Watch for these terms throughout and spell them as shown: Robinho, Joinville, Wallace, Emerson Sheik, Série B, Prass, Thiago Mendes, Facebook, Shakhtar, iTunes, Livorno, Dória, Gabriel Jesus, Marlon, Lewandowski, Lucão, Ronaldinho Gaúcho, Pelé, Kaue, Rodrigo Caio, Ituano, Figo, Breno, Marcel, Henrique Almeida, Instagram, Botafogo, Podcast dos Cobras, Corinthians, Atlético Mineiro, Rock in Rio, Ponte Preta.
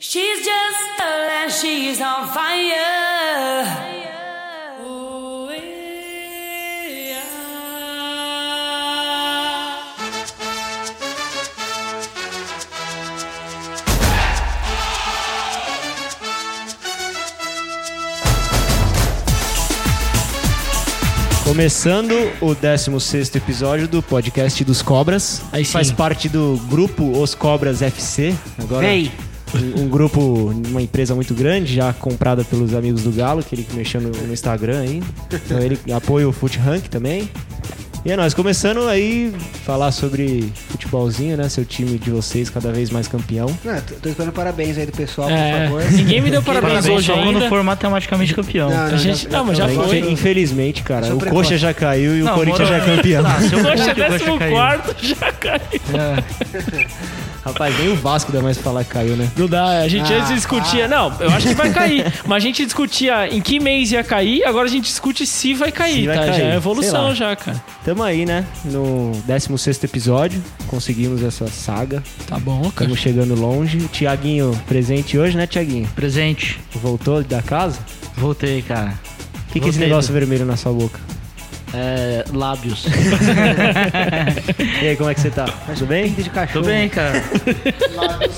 She's just a lamb, she's on fire. Começando o 16º episódio do podcast dos Cobras. Aí faz parte do grupo Os Cobras FC. Agora um grupo, uma empresa muito grande, já comprada pelos amigos do Galo, que ele mexeu no Instagram aí. Então ele apoia o Foot Rank também. E é nóis, começando aí falar sobre futebolzinho, né? Seu time de vocês cada vez mais campeão. Tô esperando parabéns aí do pessoal, por favor. Ninguém me deu parabéns hoje ainda. Jogou no formato automaticamente campeão. Não, mas já foi. Infelizmente, cara, o Coxa já caiu e o Corinthians já é campeão. O Coxa é 14º, já caiu. Rapaz, nem o Vasco dá mais pra falar que caiu, né? Não dá, a gente antes discutia... Não, eu acho que vai cair. Mas a gente discutia em que mês ia cair, agora a gente discute se vai cair, tá? Já é evolução já, cara. Tamo aí, né? No 16º episódio, conseguimos essa saga. Tá bom, cara. Estamos chegando longe. O Thiaguinho presente hoje, né, Thiaguinho? Presente. Voltou da casa? Voltei, cara. O que é esse negócio vermelho na sua boca? É... lábios. E aí, como é que você tá? Tudo bem? Pinto de cachorro. Tô bem, cara.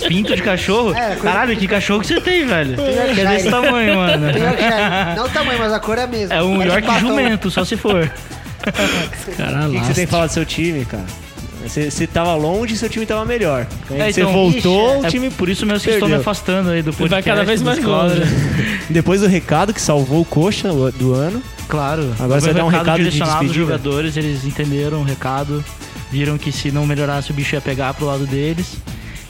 Pinto de cachorro? Caralho, que cachorro que você tem, velho? Que é desse tamanho, mano. Não o tamanho, mas a cor é a mesma. É um York jumento, só se for. Caralho. O que você tem que falar do seu time, cara? Você tava longe e seu time tava melhor. Você então, voltou, o time por isso mesmo que estou me afastando aí do podcast. Vai cada vez mais longe. Depois do recado que salvou o Coxa do ano. Claro. Agora você dá um recado direcionado aos jogadores, eles entenderam o recado, viram que se não melhorasse o bicho ia pegar pro lado deles.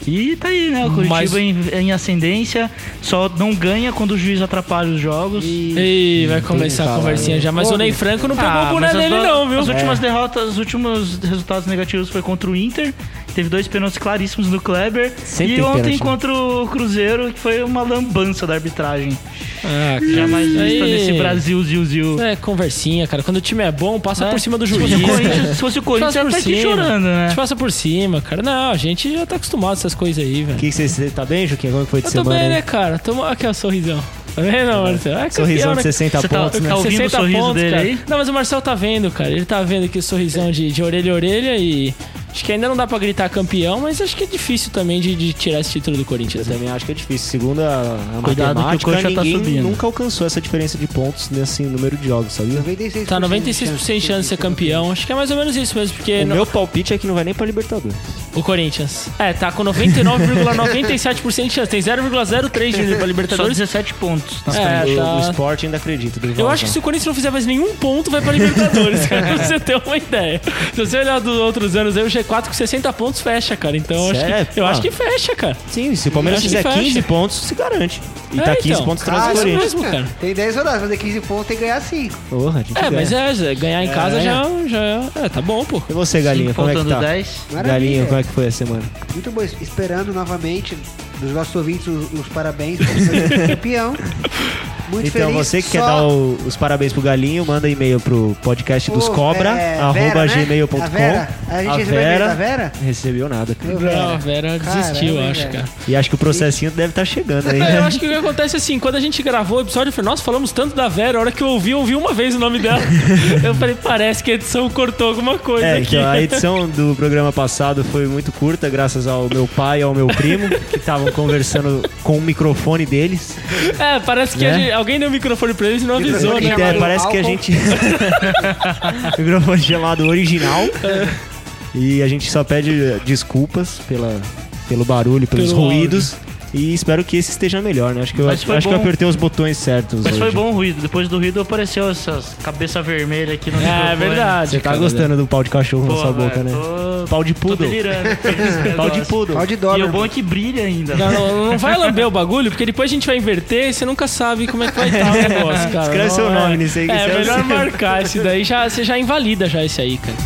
E tá aí, né? O Coritiba em ascendência, só não ganha quando o juiz atrapalha os jogos. E vai começar a conversinha já, mas o Ney Franco não pegou o boné dele não, viu? As últimas derrotas, os últimos resultados negativos foi contra o Inter, teve 2 pênaltis claríssimos no Kleber. Sempre e ontem contra o Cruzeiro, que foi uma lambança da arbitragem. Jamais vista nesse Brasil, Zil. É, conversinha, cara. Quando o time é bom, passa por cima do juiz. Se fosse o Corinthians, já tá aqui chorando, né? A gente passa por cima, cara. Não, a gente já tá acostumado a essas coisas aí, velho. Que você tá bem, Juquinha? Como foi de semana? Eu tô bem, né, cara? Toma aqui, ó, sorrisão. Tá vendo, Marcelo? Sorrisão de 60 pontos, né? Tá ouvindo o sorriso dele aí? Não, mas o Marcelo tá vendo, cara. Ele tá vendo aqui o sorrisão de orelha a orelha e... Acho que ainda não dá pra gritar campeão, mas acho que é difícil também de tirar esse título do Corinthians. Eu também acho que é difícil. Segundo a matemática, que ninguém nunca alcançou essa diferença de pontos nesse número de jogos, sabia? 96%. Tá, 96% de chance de ser campeão. Acho que é mais ou menos isso mesmo, porque... meu palpite é que não vai nem pra Libertadores. O Corinthians. Tá com 99,97% de chance. Tem 0,03% de ir pra Libertadores. Só 17 pontos. O Sport ainda acredita. Eu acho que se o Corinthians não fizer mais nenhum ponto, vai pra Libertadores, cara. Pra você ter uma ideia. Se você olhar dos outros anos, eu já 4 com 60 pontos fecha, cara. Então acho que fecha, cara. Sim, se o Palmeiras fizer 15 pontos, se garante. E tá 15 pontos atrás do Corinthians. Tem 10 rodadas, fazer 15 pontos tem que ganhar 5. Porra, mas ganhar em casa já tá bom, pô. E você, Galinha, como é que tá? 10. Galinha, como é que foi a semana? Muito bom, esperando novamente dos nossos ouvintes os parabéns por ser campeão. Muito então, feliz, você que quer dar os parabéns pro Galinho, manda e-mail pro podcast dos Cobra, @gmail.com. A gente recebeu e-mail da Vera? Recebeu nada, cara. Não, a Vera desistiu, eu acho, cara. E acho que o processinho deve estar chegando aí, né? Eu acho que o que acontece assim, quando a gente gravou o episódio, eu falei, nossa, falamos tanto da Vera, a hora que eu ouvi uma vez o nome dela. Eu falei, parece que a edição cortou alguma coisa aqui. Então, a edição do programa passado foi muito curta, graças ao meu pai e ao meu primo, que estavam conversando com o microfone deles. Parece que alguém deu o microfone pra eles e não avisou, né? Parece que a gente... microfone chamado original. E a gente só pede desculpas pelo barulho, pelos ruídos. E espero que esse esteja melhor, né? Acho que eu apertei os botões certos. Mas foi bom o ruído. Depois do ruído apareceu essas cabeça vermelha aqui no microfone. É verdade. Você tá gostando do pau de cachorro na sua boca, né? Pau de poodle. Tô delirando. Pau de poodle. Pau de dó. E o bom é que brilha ainda. Não vai lamber o bagulho, porque depois a gente vai inverter e você nunca sabe como é que vai estar o negócio, cara. Escreve seu nome nisso aí. É melhor marcar esse daí. Você já invalida já esse aí, cara.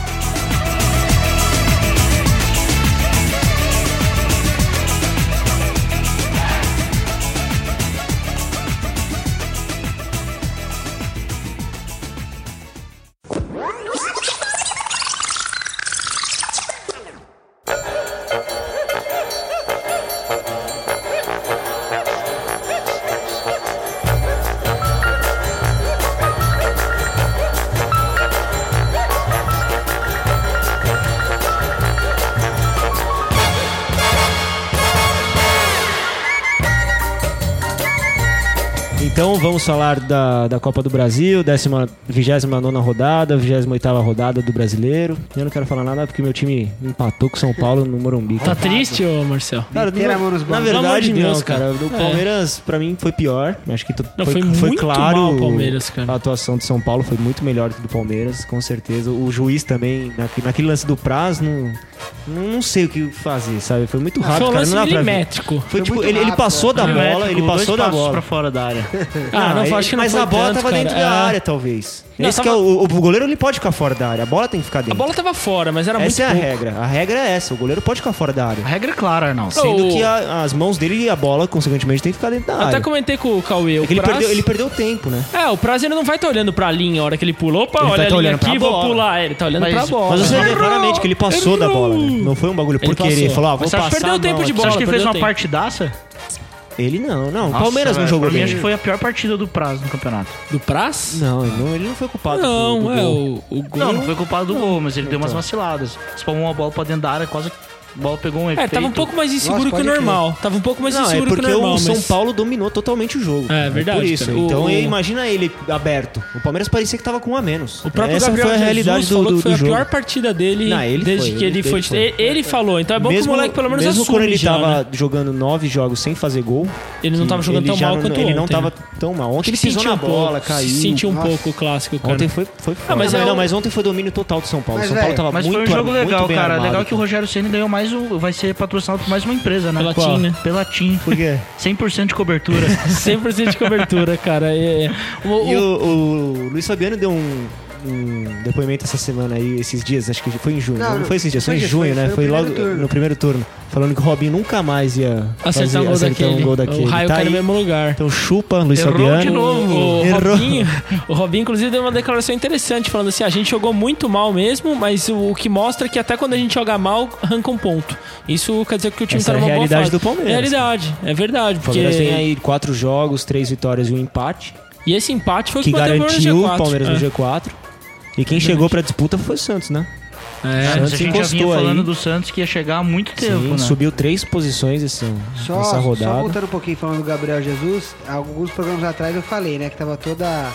Então vamos falar da Copa do Brasil, 29ª rodada, 28ª rodada do Brasileiro. Eu não quero falar nada porque meu time empatou com o São Paulo no Morumbi. Tá triste, ô Marcel? Cara, na verdade não, Deus, cara. O Palmeiras, pra mim, foi pior. Acho que foi claro, mal o Palmeiras, cara. A atuação do São Paulo foi muito melhor que do Palmeiras, com certeza. O juiz também, naquele lance do Prass, não sei o que fazer, sabe? Foi muito rápido, cara. Não dá pra ver. Foi tipo, ele passou da bola, ele passou da bola pra fora da área. Acho que não. Mas a bola tava dentro da área, talvez. Esse que é o goleiro, ele pode ficar fora da área. A bola tem que ficar dentro. A bola tava fora, mas era muito pouco. Essa é a regra. A regra é essa. O goleiro pode ficar fora da área. A regra é clara, não. Sendo que as mãos dele e a bola, consequentemente, tem que ficar dentro da área. Até comentei com o Cauê. Ele perdeu tempo, né? O Prass, ele não vai estar olhando pra linha a hora que ele pula. Opa, olha a linha aqui, vou pular. Ele tá olhando pra bola. Mas você vê claramente que ele passou da bola, né? Não foi um bagulho por querer. Ele falou, vou passar. Você perdeu tempo de bola. Você acha que ele fez uma partidaça? Ele não. Nossa, Palmeiras não jogou bem. Acho que foi a pior partida do Prass no campeonato. Do Prass? Não, ele não foi culpado do gol. O gol. Não foi culpado do gol, mas ele deu umas vaciladas. Espalmou uma bola pra dentro da área, quase a bola pegou um efeito. Tava um pouco mais inseguro que o normal. Tava um pouco mais inseguro que o normal. Porque o São Paulo dominou totalmente o jogo. É verdade. Por isso. Então imagina ele aberto. O Palmeiras parecia que tava com um a menos. O próprio Gabriel Jesus falou que foi a pior partida dele desde que ele foi. Ele falou, então é bom que o moleque pelo menos assume. Mesmo quando ele tava jogando 9 jogos sem fazer gol, ele não tava jogando tão mal quanto ontem. Ele não tava tão mal. Ontem ele pisou na bola, caiu. Sentiu um pouco o clássico, cara. Ontem foi foda. Mas ontem foi domínio total do São Paulo. O São Paulo tava muito bem armado. Mas foi um jogo legal, cara. Legal que o Rogério Ceni ganhou mais. Vai ser patrocinado por mais uma empresa, né? Pelatim, né? Pelatim. Por quê? 100% de cobertura. 100% de cobertura, cara. O Luiz Fabiano deu um depoimento essa semana aí, esses dias, acho que foi em junho. Não foi esses dias, foi em junho, né? Foi logo no primeiro turno. Falando que o Robinho nunca mais ia acertar um gol daquele. O raio cai no mesmo lugar. Então chupa, Luiz Fabiano. Errou de novo. O Robinho, inclusive, deu uma declaração interessante, falando assim, a gente jogou muito mal mesmo, mas o que mostra que até quando a gente joga mal, arranca um ponto. Isso quer dizer que o time tá numa boa fase. É a realidade do Palmeiras. Realidade, é verdade. O Palmeiras tem aí 4 jogos, 3 vitórias e um empate. E esse empate foi o que garantiu o Palmeiras no G4. E quem chegou pra disputa foi o Santos, né? Santos a gente já vinha falando do Santos que ia chegar há muito tempo, né? Subiu 3 posições nessa rodada. Só voltando um pouquinho, falando do Gabriel Jesus, alguns programas atrás eu falei, né? Que tava toda...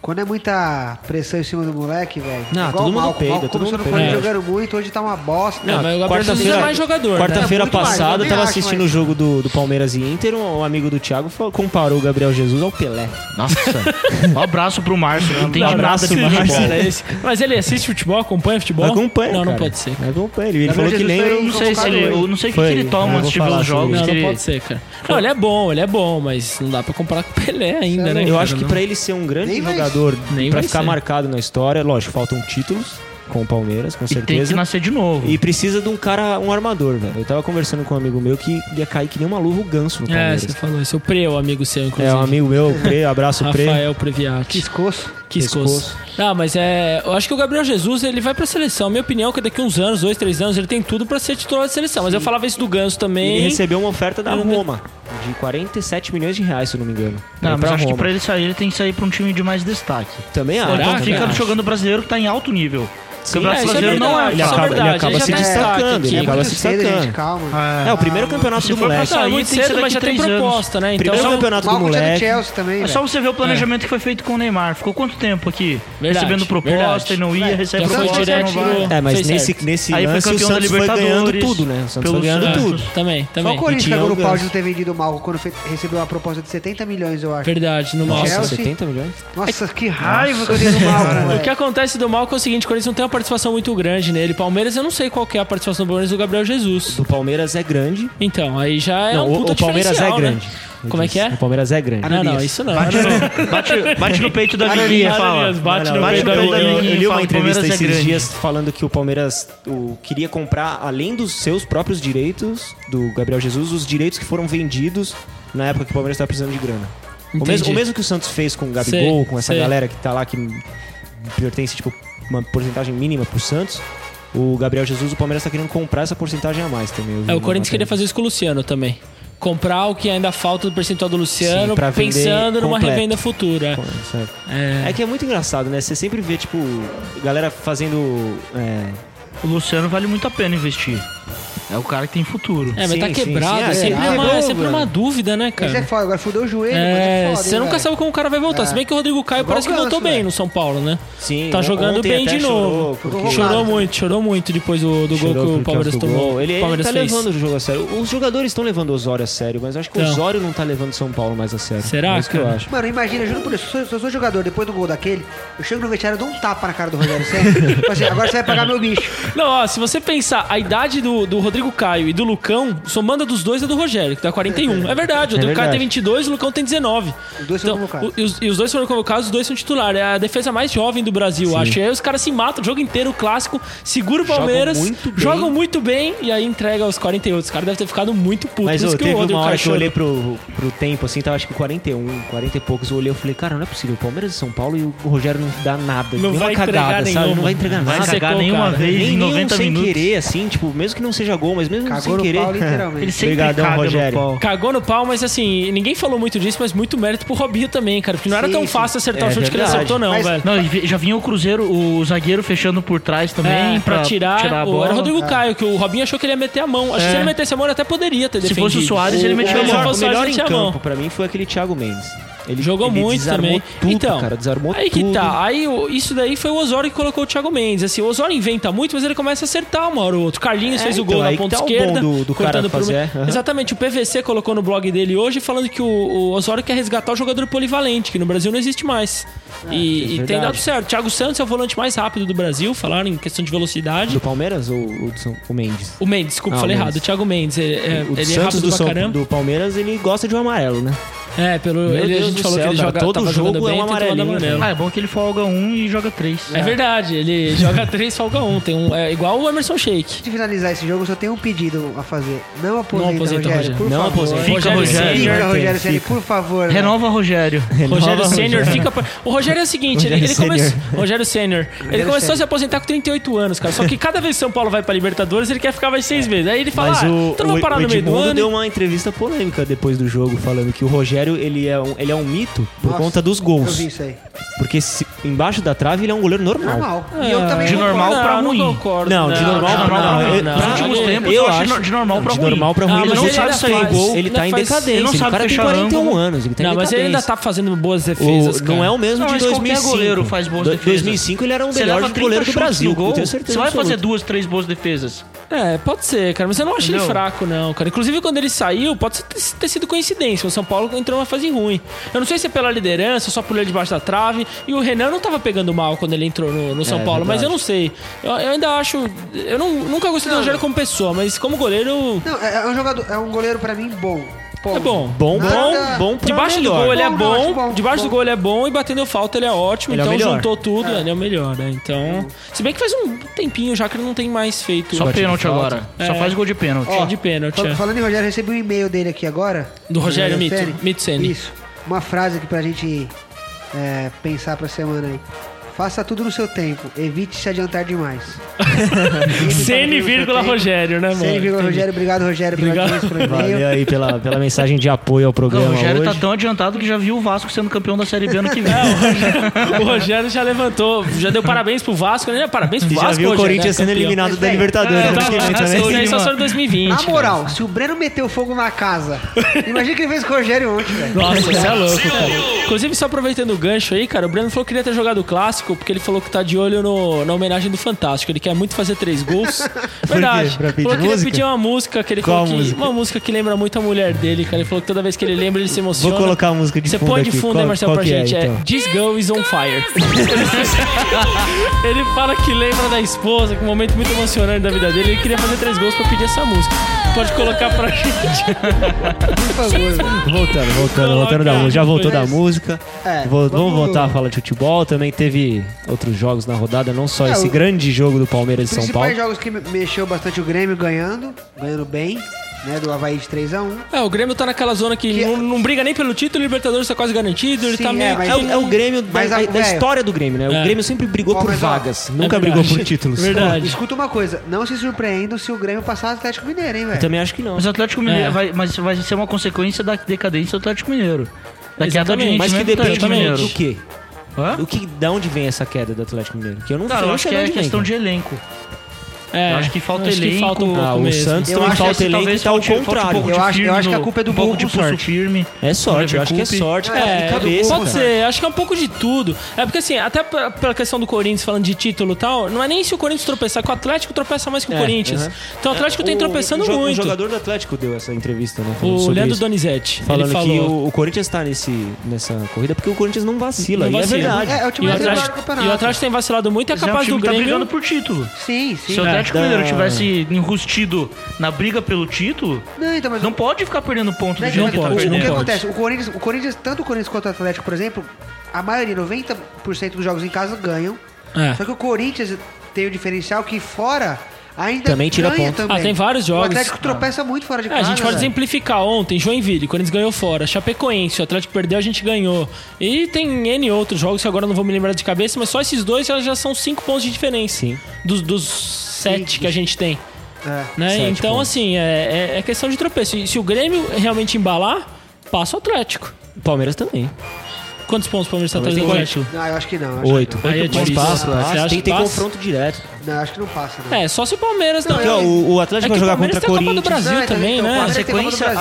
Quando é muita pressão em cima do moleque, velho... Não, todo mundo peida, todo mundo peida. Jogando muito, hoje tá uma bosta. Não, mas o Gabriel Jesus é mais jogador. Quarta-feira passada, eu tava assistindo o jogo do Palmeiras e Inter, um amigo do Thiago comparou o Gabriel Jesus ao Pelé. Nossa! Um abraço pro Márcio, não tem abraço pro Márcio. Mas ele assiste futebol, acompanha futebol? Acompanha, não, não pode ser. Acompanha, ele falou que lembra... Eu não sei o que ele toma antes de ver os jogos. Não, não pode ser, cara. Não, ele é bom, mas não dá pra comparar com o Pelé ainda, né? Eu acho que pra ele ser um grande jogador, pra ficar marcado na história, lógico, faltam títulos com o Palmeiras, com certeza. E tem que nascer de novo. E precisa de um cara, um armador, velho. Eu tava conversando com um amigo meu que ia cair que nem uma luva o Ganso no Palmeiras. É, você falou isso. O Pre, o amigo seu, inclusive. É, um amigo meu, o Pre, abraço o Pre. Rafael Previati. Que escoço. Não, mas eu acho que o Gabriel Jesus, ele vai pra seleção. Minha opinião é que daqui uns anos, 2, 3 anos, ele tem tudo pra ser titular de seleção. Mas eu falava isso do Ganso também. Ele recebeu uma oferta da Roma de 47 milhões de reais, se eu não me engano. Não, mas acho que pra ele sair, ele tem que sair pra um time de mais destaque. Também acho. Então fica jogando brasileiro que tá em alto nível. Sim, brasileiro não é. Ele acaba se destacando. Ele acaba se destacando. É o primeiro campeonato do moleque. Não, muito cedo, mas já tem proposta, né? Então, primeiro campeonato do moleque. É só você ver o planejamento que foi feito com o Neymar. Ficou quanto tempo aqui? Verdade, recebendo proposta e não ia, recebe proposta e não vai. Mas nesse aí lance, o Santos foi ganhando tudo, né? O Santos foi ganhando tudo. Também. Só o Corinthians agora o pau de não ter vendido mal quando recebeu a proposta de 70 milhões, eu acho. Verdade, no mal. 70 milhões? Nossa, que raiva que eu dei do mal, cara. O que acontece do mal é o seguinte, o Corinthians não tem uma participação muito grande nele. Palmeiras, eu não sei qual que é a participação do Palmeiras do Gabriel Jesus. O Palmeiras é grande. Então, aí já é um puta o Palmeiras é grande. Né? Como é que é? O Palmeiras é grande. Não, isso não. Bate no peito da amiguinha e fala. Eu li uma entrevista esses dias falando que o Palmeiras queria comprar, além dos seus próprios direitos, do Gabriel Jesus, os direitos que foram vendidos na época que o Palmeiras estava precisando de grana. O mesmo que o Santos fez com o Gabigol, com essa galera que tá lá, que pertence, tipo, uma porcentagem mínima pro Santos. O Gabriel Jesus, o Palmeiras tá querendo comprar essa porcentagem a mais também. O Corinthians queria fazer isso com o Luciano também. Comprar o que ainda falta do percentual do Luciano, sim, pensando numa revenda futura. É que é muito engraçado, né? Você sempre vê, tipo, galera fazendo... O Luciano vale muito a pena investir. É o cara que tem futuro. É, mas sim, tá quebrado. Sim, sim, é, sempre, é sempre uma dúvida, né, cara? Mas é foda, agora fudeu o joelho. É, mas é foda, você nunca sabe como o cara vai voltar. É. Se bem que o Rodrigo Caio parece que voltou bem no São Paulo, né? Sim. Tá jogando bem de novo. Chorou muito depois do gol que o Palmeiras tomou. Ele tá levando o jogo a sério. Os jogadores estão levando o Osório a sério, mas eu acho que o Osório não tá levando o São Paulo mais a sério. Será? É isso que eu acho. Mano, imagina, juro por isso. Se eu sou jogador, depois do gol daquele, eu chego no vestiário e dou um tapa na cara do Rogério Ceni. Agora você vai pagar meu bicho. Não, ó, se você pensar a idade do Rodrigo Caio e do Lucão, somando dos dois é do Rogério, que tá 41. É verdade, o Rodrigo Caio tem 22, o Lucão tem 19. Os dois são convocados. E os dois foram convocados, os dois são titulares. É a defesa mais jovem do Brasil, sim, acho. E aí os caras se matam o jogo inteiro, o clássico, segura o Palmeiras, jogam muito bem e aí entrega aos 48. Os caras devem ter ficado muito putos. Mas eu teve uma hora que eu olhei pro tempo, assim, tava acho que 41, 40 e poucos, eu olhei e falei, cara, não é possível, o Palmeiras e São Paulo e o Rogério não dá nada. Não vai cagada, sabe? Não vai entregar nada. Não vai cagar nenhuma vez em 90 minutos. Sem querer, assim, tipo, mesmo que não seja gol, mas mesmo cagou sem querer. Cagou no pau, literalmente. Ele sempre caga Rogério. No pau. Cagou no pau, mas assim, ninguém falou muito disso, mas muito mérito pro Robinho também, cara. Porque não era tão fácil acertar o chute que ele acertou, não, velho. Não, já vinha o Cruzeiro, o zagueiro fechando por trás também pra tirar a bola. Era o Rodrigo Caio, que o Robinho achou que ele ia meter a mão. Acho que se ele metesse a mão, ele até poderia ter defendido. Se fosse o Soares, ele metia a mão. O melhor em campo, pra mim, foi aquele Thiago Mendes. Ele jogou muito também. Tudo, então, cara, desarmou aí tudo. Aí que tá. Aí isso daí foi o Osório que colocou o Thiago Mendes. Assim, o Osório inventa muito, mas ele começa a acertar uma hora ou outra. O Carlinhos fez o gol na ponta esquerda. Do cara fazer. Uhum. Exatamente. O PVC colocou no blog dele hoje falando que o Osório quer resgatar o jogador polivalente, que no Brasil não existe mais. E tem dado certo. Thiago Santos é o volante mais rápido do Brasil, falaram em questão de velocidade. Do Palmeiras ou o Mendes? O Mendes, desculpa, falei errado. O Thiago Mendes, ele é rápido pra caramba. Do Palmeiras, ele gosta de um amarelo, né? É, a gente falou que ele joga todo jogo bem, é um amarelo. Ah, é bom que ele folga um e joga 3. É verdade, ele joga 3 e folga 1. É igual o Emerson Sheik. Antes de finalizar esse jogo, eu só tenho um pedido a fazer. Não aposenta Rogério, por favor. Fica Rogério Ceni, por favor. Renova Rogério. Rogério Sênior fica... O Rogério é o seguinte, Rogério Sênior. Ele começou a se aposentar com 38 anos, cara. Só que cada vez que São Paulo vai pra Libertadores, ele quer ficar mais 6 meses. Aí ele fala, então vou parar no meio do ano. O deu uma entrevista polêmica depois do jogo, falando que o Rogério ele é um mito por conta dos gols. Eu vi isso aí. Porque embaixo da trave ele é um goleiro normal. E eu também de normal pra ruim. Não, de normal pra ruim. Nos últimos tempos eu acho de normal pra ruim. De normal pra ruim. Ele não sabe sair gol. Ele tá em decadência. O cara tem 41 anos. Não, mas ele ainda tá fazendo boas defesas. Não é o mesmo de 2005. Qualquer goleiro faz boas defesas. Em 2005 ele era um melhor goleiro do Brasil. Você vai fazer 2, 3 boas defesas. É, pode ser, cara. Mas eu não acho ele fraco, não, cara. Inclusive quando ele saiu, pode ter sido coincidência. O São Paulo entrou uma fase ruim. Eu não sei se é pela liderança, só por ele debaixo da trave. E o Renan não tava pegando mal quando ele entrou no São Paulo, verdade. Mas eu não sei. Eu ainda acho... Eu nunca gostei do Rogério como pessoa, mas como goleiro... Não, é um goleiro pra mim bom. É bom. Bom pra debaixo melhor. Do gol ele é bom. Debaixo do gol ele é bom e batendo falta ele é ótimo. Ele então juntou tudo. Ele é o melhor, né? Então... Se bem que faz um tempinho já que ele não tem mais feito... Só pênalti agora. Só faz gol de pênalti. Oh, falando em Rogério, eu recebi um e-mail dele aqui agora. Do Rogério Mito Ceni. Isso. Uma frase aqui pra gente pensar pra semana aí. Faça tudo no seu tempo. Evite se adiantar demais. Ceni, Rogério, né, mano? Ceni, Rogério. Obrigado, Rogério. Obrigado pelo e-mail. Valeu aí pela mensagem de apoio ao programa. O Rogério hoje tá tão adiantado que já viu o Vasco sendo campeão da Série B ano que vem. O Rogério já levantou. Já deu parabéns pro Vasco. Né? Parabéns pro Vasco, já viu o Corinthians sendo eliminado da Libertadores. Só só em 2020. Na moral, cara. Se o Breno meteu fogo na casa, imagina o que ele fez com o Rogério ontem, velho. Nossa, você é louco, cara. Inclusive, só aproveitando o gancho aí, cara, o Breno falou que queria ter jogado o Clássico, porque ele falou que tá de olho na homenagem do Fantástico. Ele quer muito fazer 3 gols. Verdade. Ele falou que ele pediu uma música, que ele falou que uma música que lembra muito a mulher dele, cara. Ele falou que toda vez que ele lembra, ele se emociona. Vou colocar a música de fundo. Você põe de fundo, né, Marcelo, pra gente. Então? This Girl Is On Fire. Ele fala que lembra da esposa, que é um momento muito emocionante da vida dele. Ele queria fazer 3 gols pra pedir essa música. Pode colocar pra gente. Por favor. Voltando da música. Já voltou da música. Vamos voltar a falar de futebol. Também teve outros jogos na rodada, não só esse grande jogo do Palmeiras e São Paulo. Os jogos que mexeu bastante o Grêmio ganhando bem, né, do Avaí de 3-1. O Grêmio tá naquela zona que não briga nem pelo título, o Libertadores tá quase garantido, ele tá meio... É o Grêmio da história do Grêmio, né? O Grêmio sempre brigou por vagas, nunca brigou por títulos. Verdade. Escuta uma coisa, não se surpreendam se o Grêmio passar o Atlético Mineiro, hein, velho? Eu também acho que não. Mas o Atlético Mineiro vai ser uma consequência da decadência do Atlético Mineiro. Mas que depende do quê? Da onde vem essa queda do Atlético Mineiro? Que eu não sei. Eu acho que é questão de elenco. Eu acho que falta acho elenco. Que falta um pouco mesmo. O Santos eu também falta elenco e tal, o contrário. Eu acho que a culpa é do pouco de pulso firme. É sorte, eu acho que é sorte. Pode ser, acho que é um pouco de tudo. É porque assim, até pela questão do Corinthians, falando de título e tal, não é nem se o Corinthians tropeçar, que o Atlético tropeça mais que o Corinthians. Então o Atlético tem tropeçando muito. O jogador do Atlético deu essa entrevista, né? O Leandro Donizete. Falando que o Corinthians tá nessa corrida porque o Corinthians não vacila. E é verdade. É o time mais regular do campeonato. E o Atlético tem vacilado muito, é capaz do Grêmio... brigando por título. Sim, sim. Se o Atlético Mineiro tivesse enrustido na briga pelo título, não, então, não pode ficar perdendo ponto do jeito que tá perdendo. O que acontece? O Corinthians, tanto o Corinthians quanto o Atlético, por exemplo, a maioria, 90% dos jogos em casa ganham. É. Só que o Corinthians tem o diferencial que fora... ainda também tira ponto. Também. Tem vários jogos. O Atlético tropeça muito fora de casa. A gente pode exemplificar ontem, Joinville, quando eles ganhou fora. Chapecoense, o Atlético perdeu, a gente ganhou. E tem N outros jogos que agora não vou me lembrar de cabeça, mas só esses dois já são 5 pontos de diferença. Sim. Dos 7 que a gente tem. É. Né? Então, pontos. Assim, é questão de tropeço. E se o Grêmio realmente embalar, passa o Atlético. Palmeiras também. Quantos pontos o Palmeiras está atrás do Atlético? Não, eu acho que não. 8. Aí é difícil. Passa. Tem que ter confronto direto. Não, acho que não passa. Não. É, só se o Palmeiras não. O Atlético vai jogar contra o Corinthians. O Copa do Brasil também, né? A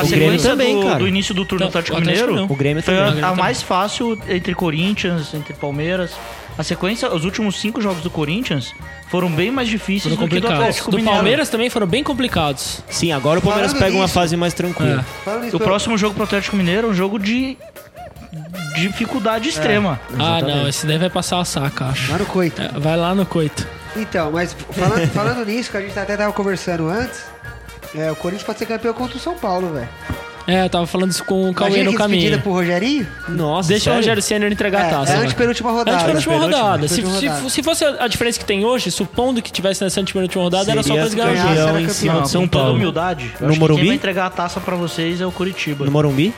sequência do início do turno do Atlético Mineiro. O Grêmio foi a mais fácil entre Corinthians, entre Palmeiras. A sequência, os últimos 5 jogos do Corinthians foram bem mais difíceis do que do Atlético Mineiro. Do Palmeiras também foram bem complicados. Sim, agora o Palmeiras pega uma fase mais tranquila. O próximo jogo pro Atlético Mineiro é um jogo de dificuldade extrema. Não, esse daí vai passar a saca, acho. Vai no coito. Vai lá no coito. Então, mas falando nisso, que a gente até tava conversando antes, o Corinthians pode ser campeão contra o São Paulo, velho. Eu tava falando isso com o Cauê no caminho. Imagina que despedida pro Rogerinho? Nossa, deixa sério? O Rogério Ceni entregar a taça. É antepenúltima rodada. Se fosse a diferença que tem hoje, supondo que tivesse nessa antepenúltima rodada, seria era só pra eles ganhar em cima de São Paulo. Com toda humildade, eu acho que quem vai entregar a taça pra vocês é o Coritiba. No Morumbi?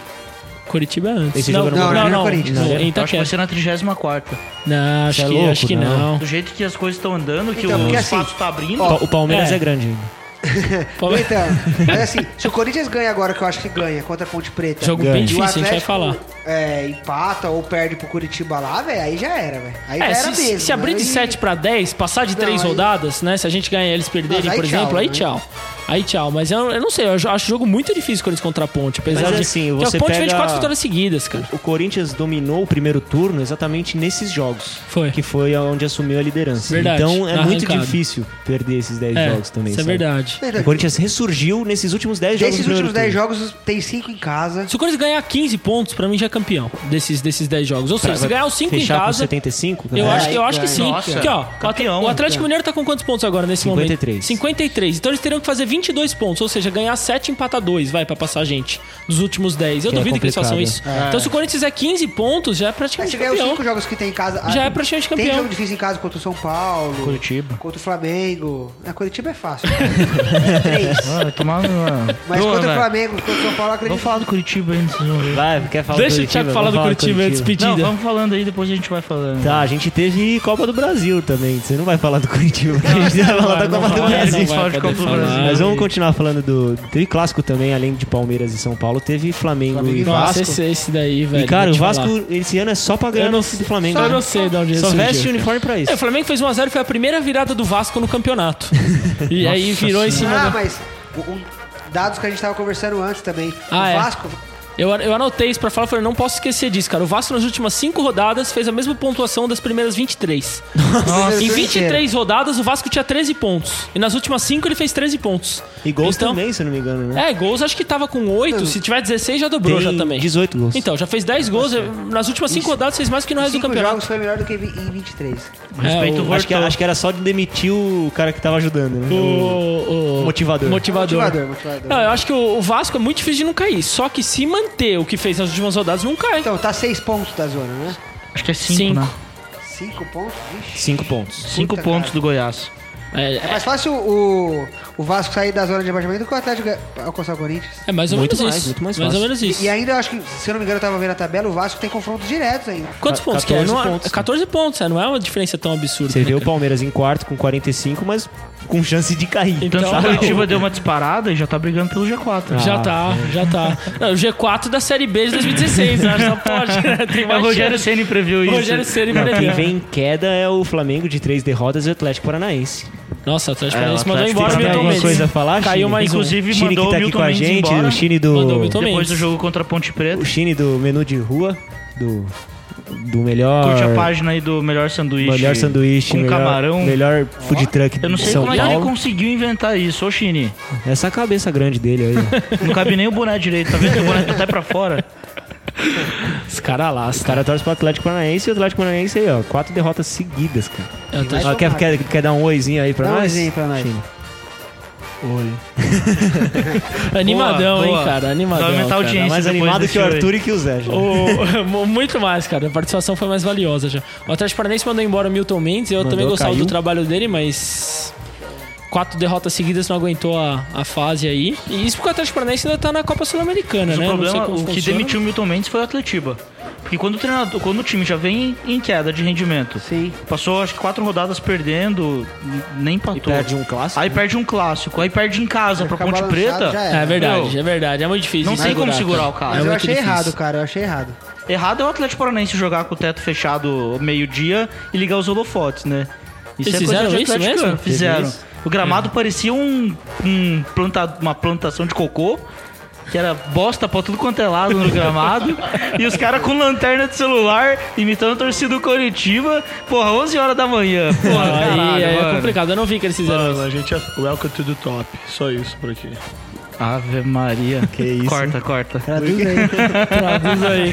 Coritiba antes. Esse jogo não. Corinthians. Não. Acho que vai ser na 34ª. Não, acho que não. Do jeito que as coisas estão andando, que então, o espaço tá abrindo. O Palmeiras é grande ainda. Então, é assim, se o Corinthians ganha agora, que eu acho que ganha, contra a Ponte Preta. Jogo bem difícil, Atlético, a gente vai falar. Empata ou perde pro Coritiba lá, velho, aí já era, velho. Aí já era mesmo. Se abrir de 7 pra 10, passar de 3 rodadas, né? Se a gente ganhar e eles perderem, por exemplo, aí tchau. Aí tchau, mas eu não sei, eu acho o jogo muito difícil quando eles contra a Ponte, apesar de assim, você a Ponte vem de 4 vitórias seguidas, cara. O Corinthians dominou o primeiro turno exatamente nesses jogos, que foi onde assumiu a liderança. Verdade, então é muito difícil perder esses 10 jogos também. Isso é verdade. O Corinthians ressurgiu nesses últimos 10 jogos. Nesses últimos 10 jogos tem 5 em casa. Se o Corinthians ganhar 15 pontos, pra mim já é campeão desses 10 jogos. Ou seja, se ganhar os 5 em casa, com 75, eu acho que sim. Nossa, porque, campeão, o Atlético Mineiro tá com quantos pontos agora nesse momento? 53. Então eles teriam que fazer 22 pontos, ou seja, ganhar 7 e empatar 2, pra passar a gente, dos últimos 10. Eu duvido que eles façam isso. Então, se o Corinthians fizer 15 pontos, já é praticamente campeão. Se ganhar os 5 jogos que tem em casa... já é praticamente campeão. Tem jogo difícil em casa contra o São Paulo, Coritiba, contra o Flamengo... Coritiba é fácil. 3. Mas contra o Flamengo, contra o São Paulo, acredito... Vamos falar do Coritiba aí, vocês vão ver. Quer falar do Coritiba? Deixa o Thiago falar do Coritiba antes de pedir. Não, vamos falando aí, depois a gente vai falando. Tá, a gente teve Copa do Brasil também. Você não vai falar do Coritiba, porque a gente vai falar da Copa do Brasil. Mas vamos continuar falando do... Teve clássico também, além de Palmeiras e São Paulo, teve Flamengo e Vasco. Nossa, esse daí, velho. E cara, o Vasco esse ano é só pra ganhar do Flamengo. Só não sei de onde ele surgiu. Só veste o uniforme pra isso. O Flamengo fez 1-0, foi a primeira virada do Vasco no campeonato. E aí virou em cima da... mas... dados que a gente tava conversando antes também. O Vasco... Eu anotei isso pra falar, falei, não posso esquecer disso, cara. O Vasco nas últimas 5 rodadas fez a mesma pontuação das primeiras 23. Nossa. Em 23 rodadas o Vasco tinha 13 pontos. E nas últimas 5 ele fez 13 pontos. E gols também, se não me engano, né? Gols acho que tava com 8, se tiver 16 já dobrou. Tem já também 18 gols. Então, já fez 10 gols. Nas últimas 5 rodadas fez mais do que no resto do campeonato. 5 jogos foi melhor do que em 23. Respeito o Vortão. Acho que era só de demitir o cara que tava ajudando, né? O motivador. Não, eu acho que o Vasco é muito difícil de não cair. Só que se manter o que fez nas últimas rodadas não cai. Então, tá 6 pontos da zona, né? Acho que é 5, né? 5 pontos? 5 pontos. 5 pontos do Goiás. É mais fácil o Vasco sair da zona de rebaixamento do que o Atlético alcançar o Corinthians. É mais ou menos isso. Muito mais fácil. Mais ou menos isso. E ainda, eu acho que, se eu não me engano, eu tava vendo a tabela, o Vasco tem confrontos diretos ainda. Quantos pontos? 14 pontos. 14 pontos, não é uma diferença tão absurda. Você vê o Palmeiras em quarto com 45, mas com chance de cair. Então a Coritiba deu uma disparada e já tá brigando pelo G4. Já tá. Não, o G4 da Série B de 2016, né? Só pode. Tem mais. O Rogério Ceni previu isso. Quem vem em queda é o Flamengo de 3 derrotas e o Atlético Paranaense. Nossa, o Atlético Paranaense mandou embora o Milton Mendes. Coisa a falar, caiu, mas inclusive o mandou que tá aqui com a gente, embora, o Chine do depois do jogo contra a Ponte Preta. O Chine do menu de rua do melhor. Curte a página aí do melhor sanduíche. Melhor sanduíche com melhor, camarão. Melhor food truck de São Paulo. Eu não sei como ele conseguiu inventar isso, ô Chine. Essa cabeça grande dele aí. Não cabe nem o boné direito, tá vendo? O boné tá até pra fora. Os caras lá, os caras torcem pro Atlético Paranaense e o Atlético Paranaense aí, ó. 4 derrotas seguidas, cara. Ó, quer dar um oizinho aí pra nós? Um oizinho pra nós. Sim. Oi. Animadão, boa, hein, boa, cara? Animadão. Cara. Mais animado que o Arthur aí. E que o Zé. Já. Muito mais, cara. A participação foi mais valiosa já. O Atlético Paranaense mandou embora o Milton Mendes. Eu também gostava do trabalho dele, mas 4 derrotas seguidas, não aguentou a fase aí. E isso porque o Atlético Paranaense ainda tá na Copa Sul-Americana, mas né? O problema, não sei como que demitiu o Milton Mendes foi o Atletiba. Porque quando o time já vem em queda de rendimento, sim, passou acho que 4 rodadas perdendo, nem empatou. E perde um clássico. Aí perde um clássico, aí perde em casa pra Ponte Preta. É verdade, é verdade. É muito difícil. Não sei como segurar o cara. Mas eu achei errado, cara. Eu achei errado. Errado é o Atlético Paranaense jogar com o teto fechado meio-dia e ligar os holofotes, né? Isso é fizeram coisa de isso mesmo? Fizeram. O gramado parecia uma plantação de cocô, que era bosta pra tudo quanto é lado no gramado. E os caras com lanterna de celular, imitando a torcida do Coritiba. Porra, 11 horas da manhã. Porra, caralho, é complicado. Eu não vi que eles fizeram isso. A gente é welcome to the top. Só isso por aqui. Ave Maria. Que isso? Corta. Traduz aí.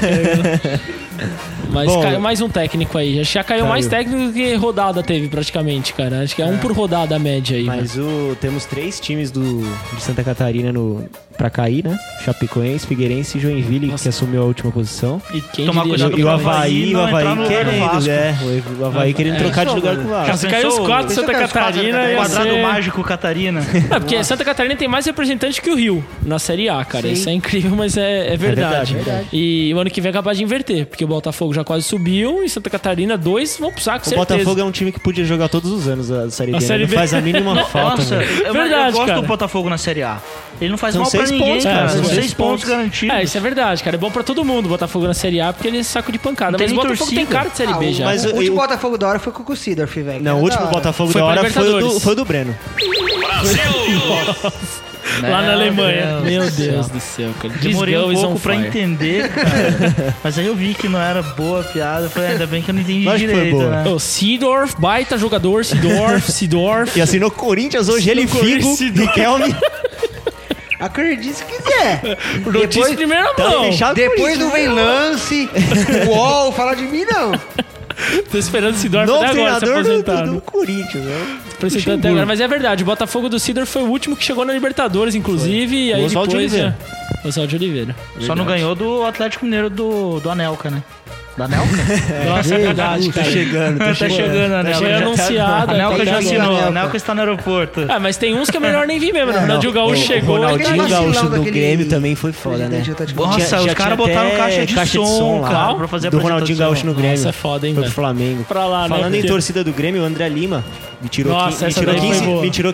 Mas bom, caiu mais um técnico aí. Acho que já caiu mais técnico do que rodada teve praticamente, cara. Acho que é um por rodada a média aí. Mas temos 3 times de Santa Catarina pra cair, né? Chapecoense, Figueirense e Joinville, nossa, que assumiu a última posição. E quem o Avaí, querendo, né? O Avaí querendo trocar de lugar com o Vasco. Já caiu os 4 Santa Catarina. Quadrado mágico Catarina. É porque Santa Catarina tem mais representantes que o Rio na Série A, cara. Sim. Isso é incrível, mas é verdade. E o ano que vem é capaz de inverter, porque o Botafogo já quase subiu e Santa Catarina 2 vão pro saco, certeza. O Botafogo é um time que podia jogar todos os anos a Série B. Série B. Não faz a mínima falta. Nossa, verdade, eu gosto do Botafogo na Série A. Ele não faz mal pra ninguém, pontos, cara. São 6 pontos garantidos. Isso é verdade, cara. É bom pra todo mundo o Botafogo na Série A, porque ele é saco de pancada. Mas o Botafogo tem cara de Série B já. Mas o último Botafogo da hora foi com o Sidorf, velho. Não, o último Botafogo da hora foi o do Breno. Brasil! Lá na Alemanha. Meu Deus do céu, cara. Demorei um pouco pra entender, cara. Mas aí eu vi que não era boa a piada. Eu falei, ainda bem que eu não entendi direito, né? O Seedorf, baita jogador, Seedorf. E assinou Corinthians hoje, ele Figo, Riquelme. Acredite se quiser. Notícia primeiro não. Depois não vem lance. Uou, fala de mim não. Tô esperando o Seedorf até agora se aposentar. Do Corinthians, né? Até agora. Mas é verdade, o Botafogo do Seedorf foi o último que chegou na Libertadores, inclusive. E aí Osório depois Osório Oliveira. Verdade. Só não ganhou do Atlético Mineiro do Anelka, né? Da Anelka? Nossa, é verdade, cara. Tá chegando, Anelka. Tá anunciado. Anelka já assinou. Anelka está no aeroporto. Ah, mas tem uns que é melhor nem vir mesmo, né? O Gaúcho chegou. O Ronaldinho Gaúcho do Grêmio também foi foda, né? Nossa, os caras botaram caixa de som lá pra fazer a apresentação. Do Ronaldinho Gaúcho no Grêmio. Isso é foda, hein, velho? Pro Flamengo. Pra lá, né? Falando em torcida do Grêmio, o André Lima me tirou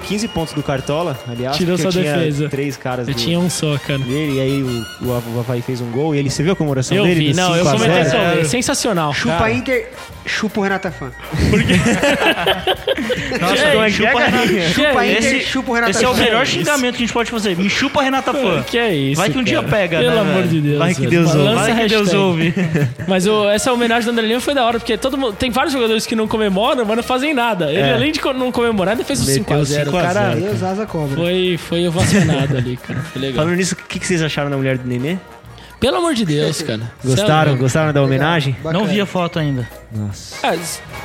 15 pontos do Cartola, aliás. Tirou sua defesa. 3 caras. Eu tinha um só, cara. E aí o Avaí fez um gol e ele, você viu a comemoração dele? Eu vi, não, eu comentei sobre ele. Sensacional. Chupa a Inter, chupa o Renata Fã. Por quê? Nossa, chupa a Inter, chupa o Renata Fã. Esse é o melhor xingamento que a gente pode fazer. Me chupa a Renata Fã. Que é isso, vai que um dia pega, pelo amor de Deus. Vai que Deus ouve. Mas essa homenagem do André Lima foi da hora, porque tem vários jogadores que não comemoram, mas não fazem nada. Ele, além de não comemorar, ele fez o 5x0. O cara Deus asa cobra. Foi ovacionado ali, cara. Foi legal. Falando nisso, o que vocês acharam da mulher do Nenê? Pelo amor de Deus, cara. Gostaram da homenagem? Bacana. Não vi a foto ainda. Nossa.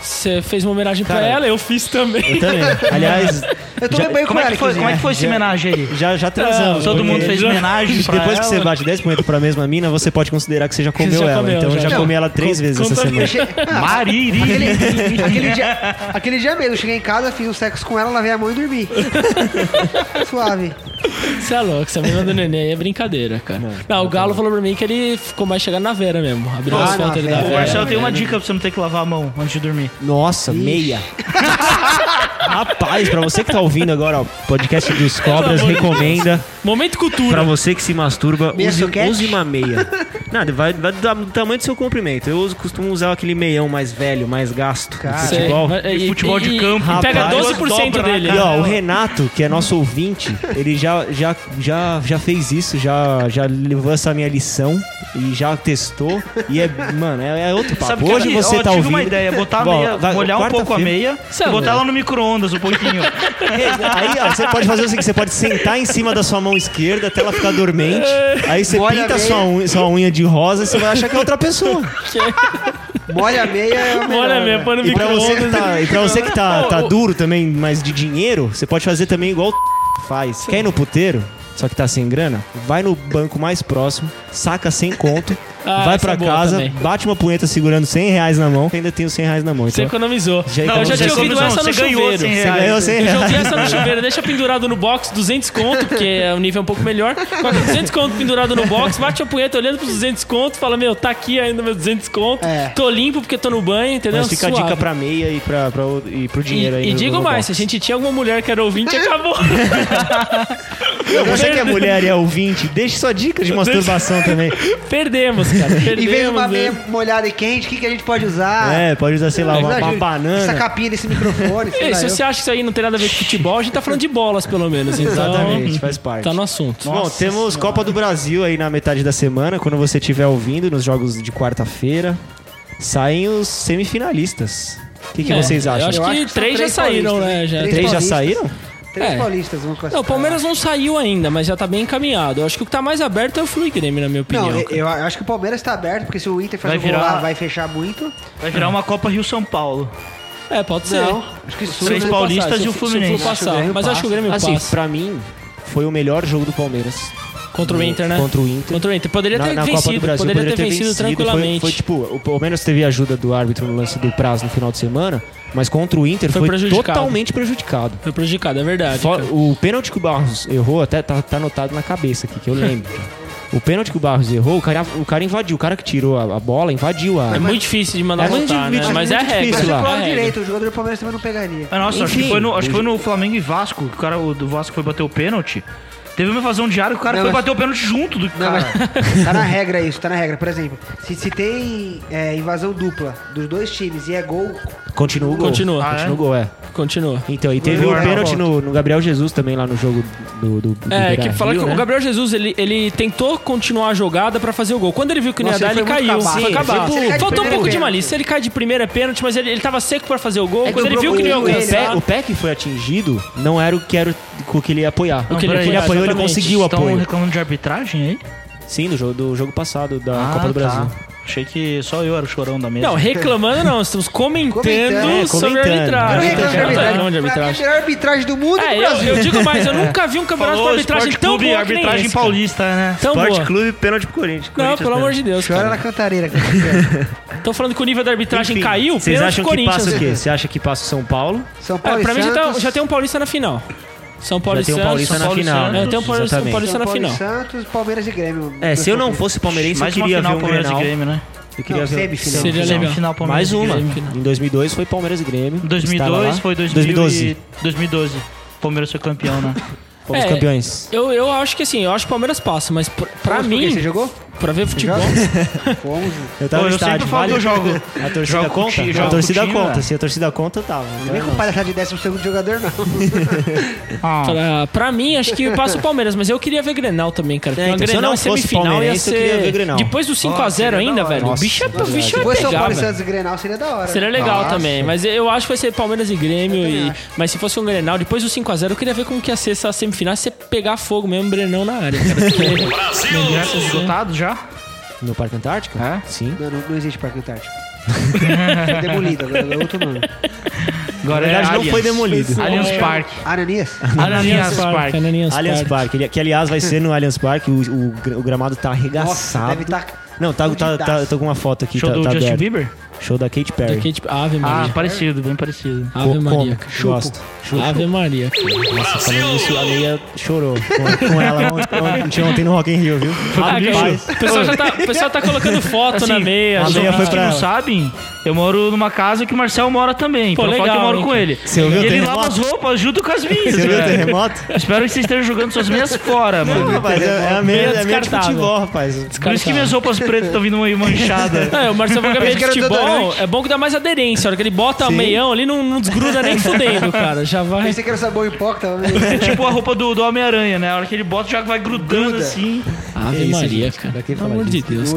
Você fez uma homenagem pra ela, eu fiz também. Eu também. Aliás, eu tô bem com ela. Como é que foi essa homenagem aí? Já transamos. Todo mundo fez homenagem pra ela. Depois que você bate 10 pontos pra mesma mina, você pode considerar que você já comeu ela. Então eu já comi ela 3 vezes essa semana. Mariri. Aquele dia mesmo, eu cheguei em casa, fiz um sexo com ela, lavei a mão e dormi. Suave. Você é louco, essa menina do Nenê é brincadeira, cara. Não, o Galo falou pra mim que ele ficou mais chegando na Vera mesmo. Abriu as fotos ali da Vera. O Marcelo tem uma dica pra você não ter que lavar a mão antes de dormir. Nossa, meia. Rapaz, pra você que tá ouvindo agora, ó, podcast dos Cobras, recomenda. Momento cultura. Pra você que se masturba, use uma meia. Nada, vai do tamanho do seu comprimento. Eu costumo usar aquele meião mais velho, mais gasto do futebol. E futebol de campo. E pega 12% dele. E, ó, o Renato, que é nosso ouvinte, ele já fez isso, já levou essa minha lição e já testou. E é, mano, é outro papo. Sabe, hoje você tá ouvindo... Eu tive uma ideia, botar a meia, molhar um pouco a meia e botar ela no micro-ondas um pouquinho. Aí, ó, você pode fazer o seguinte, você pode sentar em cima da sua mão esquerda até ela ficar dormente. Aí você pinta a sua unha de rosa, você vai achar que é outra pessoa. Molha a meia é a melhor. Molha a meia, põe no micro-ondas. E pra você que tá duro também, mas de dinheiro, você pode fazer também igual o faz. Sim. Quer ir no puteiro, só que tá sem grana, vai no banco mais próximo, saca 100 conto, vai pra casa, bate uma punheta segurando 100 reais na mão, ainda tem os 100 reais na mão. Então, você economizou. Não, eu já tinha ouvido essa no chuveiro. Você ganhou 100 reais. Eu já ouvi essa no chuveiro. Deixa pendurado no box, 200 conto, porque o nível é um pouco melhor. Coloca 200 conto pendurado no box, bate a punheta olhando pros 200 conto, fala, meu, tá aqui ainda meu 200 conto, tô limpo porque tô no banho, entendeu? Mas fica a dica pra meia e, e pro dinheiro aí. E digo mais, se a gente tinha alguma mulher que era ouvinte, acabou. Você que é mulher e é ouvinte, deixe sua dica de masturbação também. Perdemos, cara. Perdemos, e veio uma meia molhada e quente, o que a gente pode usar? É, pode usar, sei lá, uma banana. Essa capinha desse microfone. Se você acha que isso aí não tem nada a ver com futebol, a gente tá falando de bolas, pelo menos. Então, exatamente, faz parte. Tá no assunto. Nossa, bom, temos Copa do Brasil aí na metade da semana, quando você estiver ouvindo, nos jogos de quarta-feira, saem os semifinalistas. O que vocês acham? Eu acho que três já saíram, né? Três já saíram? Três paulistas vão classificar. Não, o Palmeiras não saiu ainda, mas já tá bem encaminhado. Eu acho que o que tá mais aberto é o Grêmio, na minha opinião. Não, eu acho que o Palmeiras tá aberto, porque se o Inter fazer um gol lá, vai fechar muito. Vai virar uma Copa Rio-São Paulo. É, pode ser. Não, acho que os três paulistas e o Fluminense. Mas acho que o Grêmio passa. Assim, pra mim, foi o melhor jogo do Palmeiras. Contra o Inter, né? Contra o Inter. Poderia ter vencido. Poderia ter vencido tranquilamente. Foi tipo, o Palmeiras teve ajuda do árbitro no lance do Prass no final de semana, mas contra o Inter foi prejudicado. Totalmente prejudicado. Foi prejudicado, é verdade. O pênalti que o Barros errou, até tá anotado na cabeça aqui, que eu lembro. O pênalti que o Barros errou, o cara invadiu. O cara que tirou a bola invadiu a... É muito difícil de mandar voltar, né? Mas é regra. Mas é claro direito, o jogador do Palmeiras também não pegaria. Nossa, acho que foi no Flamengo e Vasco. O cara do Vasco foi bater o pênalti. Teve uma invasão de área que o cara foi bater o pênalti junto do cara. Tá na regra isso, tá na regra. Por exemplo, se tem invasão dupla dos dois times e é gol... Continua o gol. Continua. Então, e teve um pênalti no Gabriel Jesus também lá no jogo do que fala que o Gabriel Jesus, ele tentou continuar a jogada pra fazer o gol. Quando ele viu que não ia dar, ele caiu. Faltou um pouco de malícia. Ele cai de primeira, é pênalti, mas ele tava seco pra fazer o gol. Quando ele viu que não ia alcançar... O pé que foi atingido não era o que ele ia apoiar. O que ele apoiou, ele conseguiu apoio. Estão reclamando de arbitragem aí? Sim, do jogo passado, da Copa do Brasil. Achei que só eu era o chorão da mesa. Não, reclamando não, estamos comentando sobre arbitragem. A melhor arbitragem do mundo do Brasil. Eu digo mais, eu nunca vi um campeonato com arbitragem tão boa. Arbitragem paulista, né? Esporte Clube, pênalti pro Corinthians. Não, pelo amor de Deus. Chora na cantareira. Estão falando que o nível da arbitragem caiu, pênalti pro Corinthians. Vocês acham que passa o quê? Você acha que passa o São Paulo? São Paulo e Santos. Pra mim já tem um paulista na final. São Paulo e Santos. Tem um paulista na final. Tem um paulista na final. Santos, Palmeiras e Grêmio. Se eu não fosse palmeirense, eu queria ver o Palmeiras e Grêmio, né? Eu queria ver semifinal. Mais uma. Em 2002 foi Palmeiras e Grêmio. 2012. Palmeiras foi campeão, né? Fomos campeões. Eu acho que assim, eu acho que o Palmeiras passa, mas pra mim... Você jogou? Pra ver futebol. Eu tava no estádio, vale o jogo. A torcida conta? A torcida conta. Se a torcida conta, tava. Nem compara essa de 12º jogador, não. Pra mim, acho que passa o Palmeiras, mas eu queria ver Grenal também, cara. Porque então, Grenal é semifinal, ia ser... Depois do 5x0 ainda, velho, o bicho ia pegar, velho. Se fosse São Paulo e Santos e Grenal, seria da hora. Seria legal também, mas eu acho que vai ser Palmeiras e Grêmio. Mas se fosse um Grenal, depois do 5x0, eu queria ver como que ia ser essa semifinal, se pegar fogo mesmo, Brenão na área. Brasil! Lotado já? No Parque Antártico? É? Sim. Não existe Parque Antártico. Foi demolido, agora é outro nome. Agora, na verdade, não foi demolido. Allianz Park. Allianz Park. Que, aliás, vai ser no Allianz Park. O gramado tá arregaçado. Nossa, deve estar... Não, eu tô com uma foto aqui. Show do Justin Bieber? Show da Katy Perry. Ave Maria. Ah, parecido, bem parecido. Ave Maria. Gosto. Ave Maria. Nossa, falando isso, a Leia chorou com ela ontem no Rock in Rio, viu? O pessoal tá colocando foto na meia. A Leia foi pra ela. Vocês não sabem? Eu moro numa casa que o Marcel mora também. Pô, legal, que eu moro com ele. Você ouviu o terremoto? Ele lava as roupas, ajuda com as minhas. Você ouviu o terremoto? Espero que vocês estejam jogando suas meias fora, mano. Não, rapaz, é a meia de futebol, rapaz. Por isso que minhas roupas pretas estão vindo meio manchada. É, o Marcel vai meia de futebol. É bom que dá mais aderência. A hora que ele bota o meião ali, não desgruda nem fudendo, cara. Já vai... Pensei que era sabão hipócrita. É tipo a roupa do Homem-Aranha, né? A hora que ele bota, já vai grudando assim. Ave Maria, cara. Pelo amor de Deus.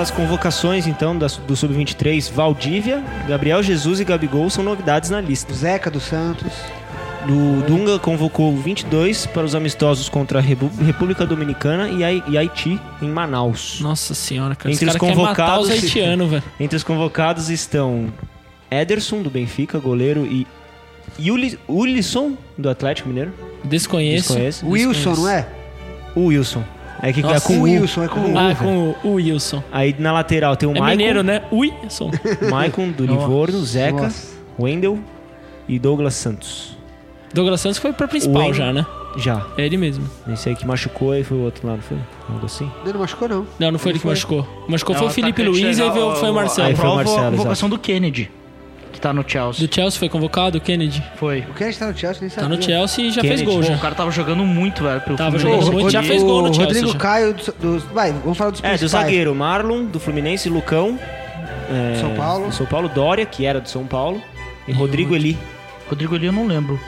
As convocações, então, do Sub-23, Valdívia, Gabriel Jesus e Gabigol são novidades na lista. Zeca do Santos. O Dunga convocou 22 para os amistosos contra a República Dominicana e Haiti, em Manaus. Nossa senhora, cara. Entre os convocados, quer matar os haitianos, velho. Entre os convocados estão Ederson, do Benfica, goleiro, e Ulisson, do Atlético Mineiro. Desconheço. Wilson, não é? O Wilson. Nossa, é com o Wilson, com o Wilson. Aí na lateral tem o Maicon. Mineiro, né? Wilson. Maicon do Livorno, Zeca, Wendel e Douglas Santos. Douglas Santos foi pra principal já, né? Já. É ele mesmo. Esse aí que machucou e foi o outro lá, não foi? Algo assim? Ele não machucou, não. Não foi ele que machucou. Machucou foi o Felipe Luiz e foi o Marcelo. Aí foi o Marcelo, a convocação do Kennedy. Que tá no Chelsea. Do Chelsea foi convocado, o Kennedy? Foi. O Kennedy tá no Chelsea, nem sabia. Tá no Chelsea e já fez gol, já. O cara tava jogando muito, velho. Tava jogando muito, já fez gol no Chelsea. Rodrigo Caio, vai, vamos falar dos principais. Do zagueiro, Marlon, do Fluminense, Lucão. São Paulo, Dória, que era do São Paulo. E Rodrigo Eli. Rodrigo Eli eu não lembro.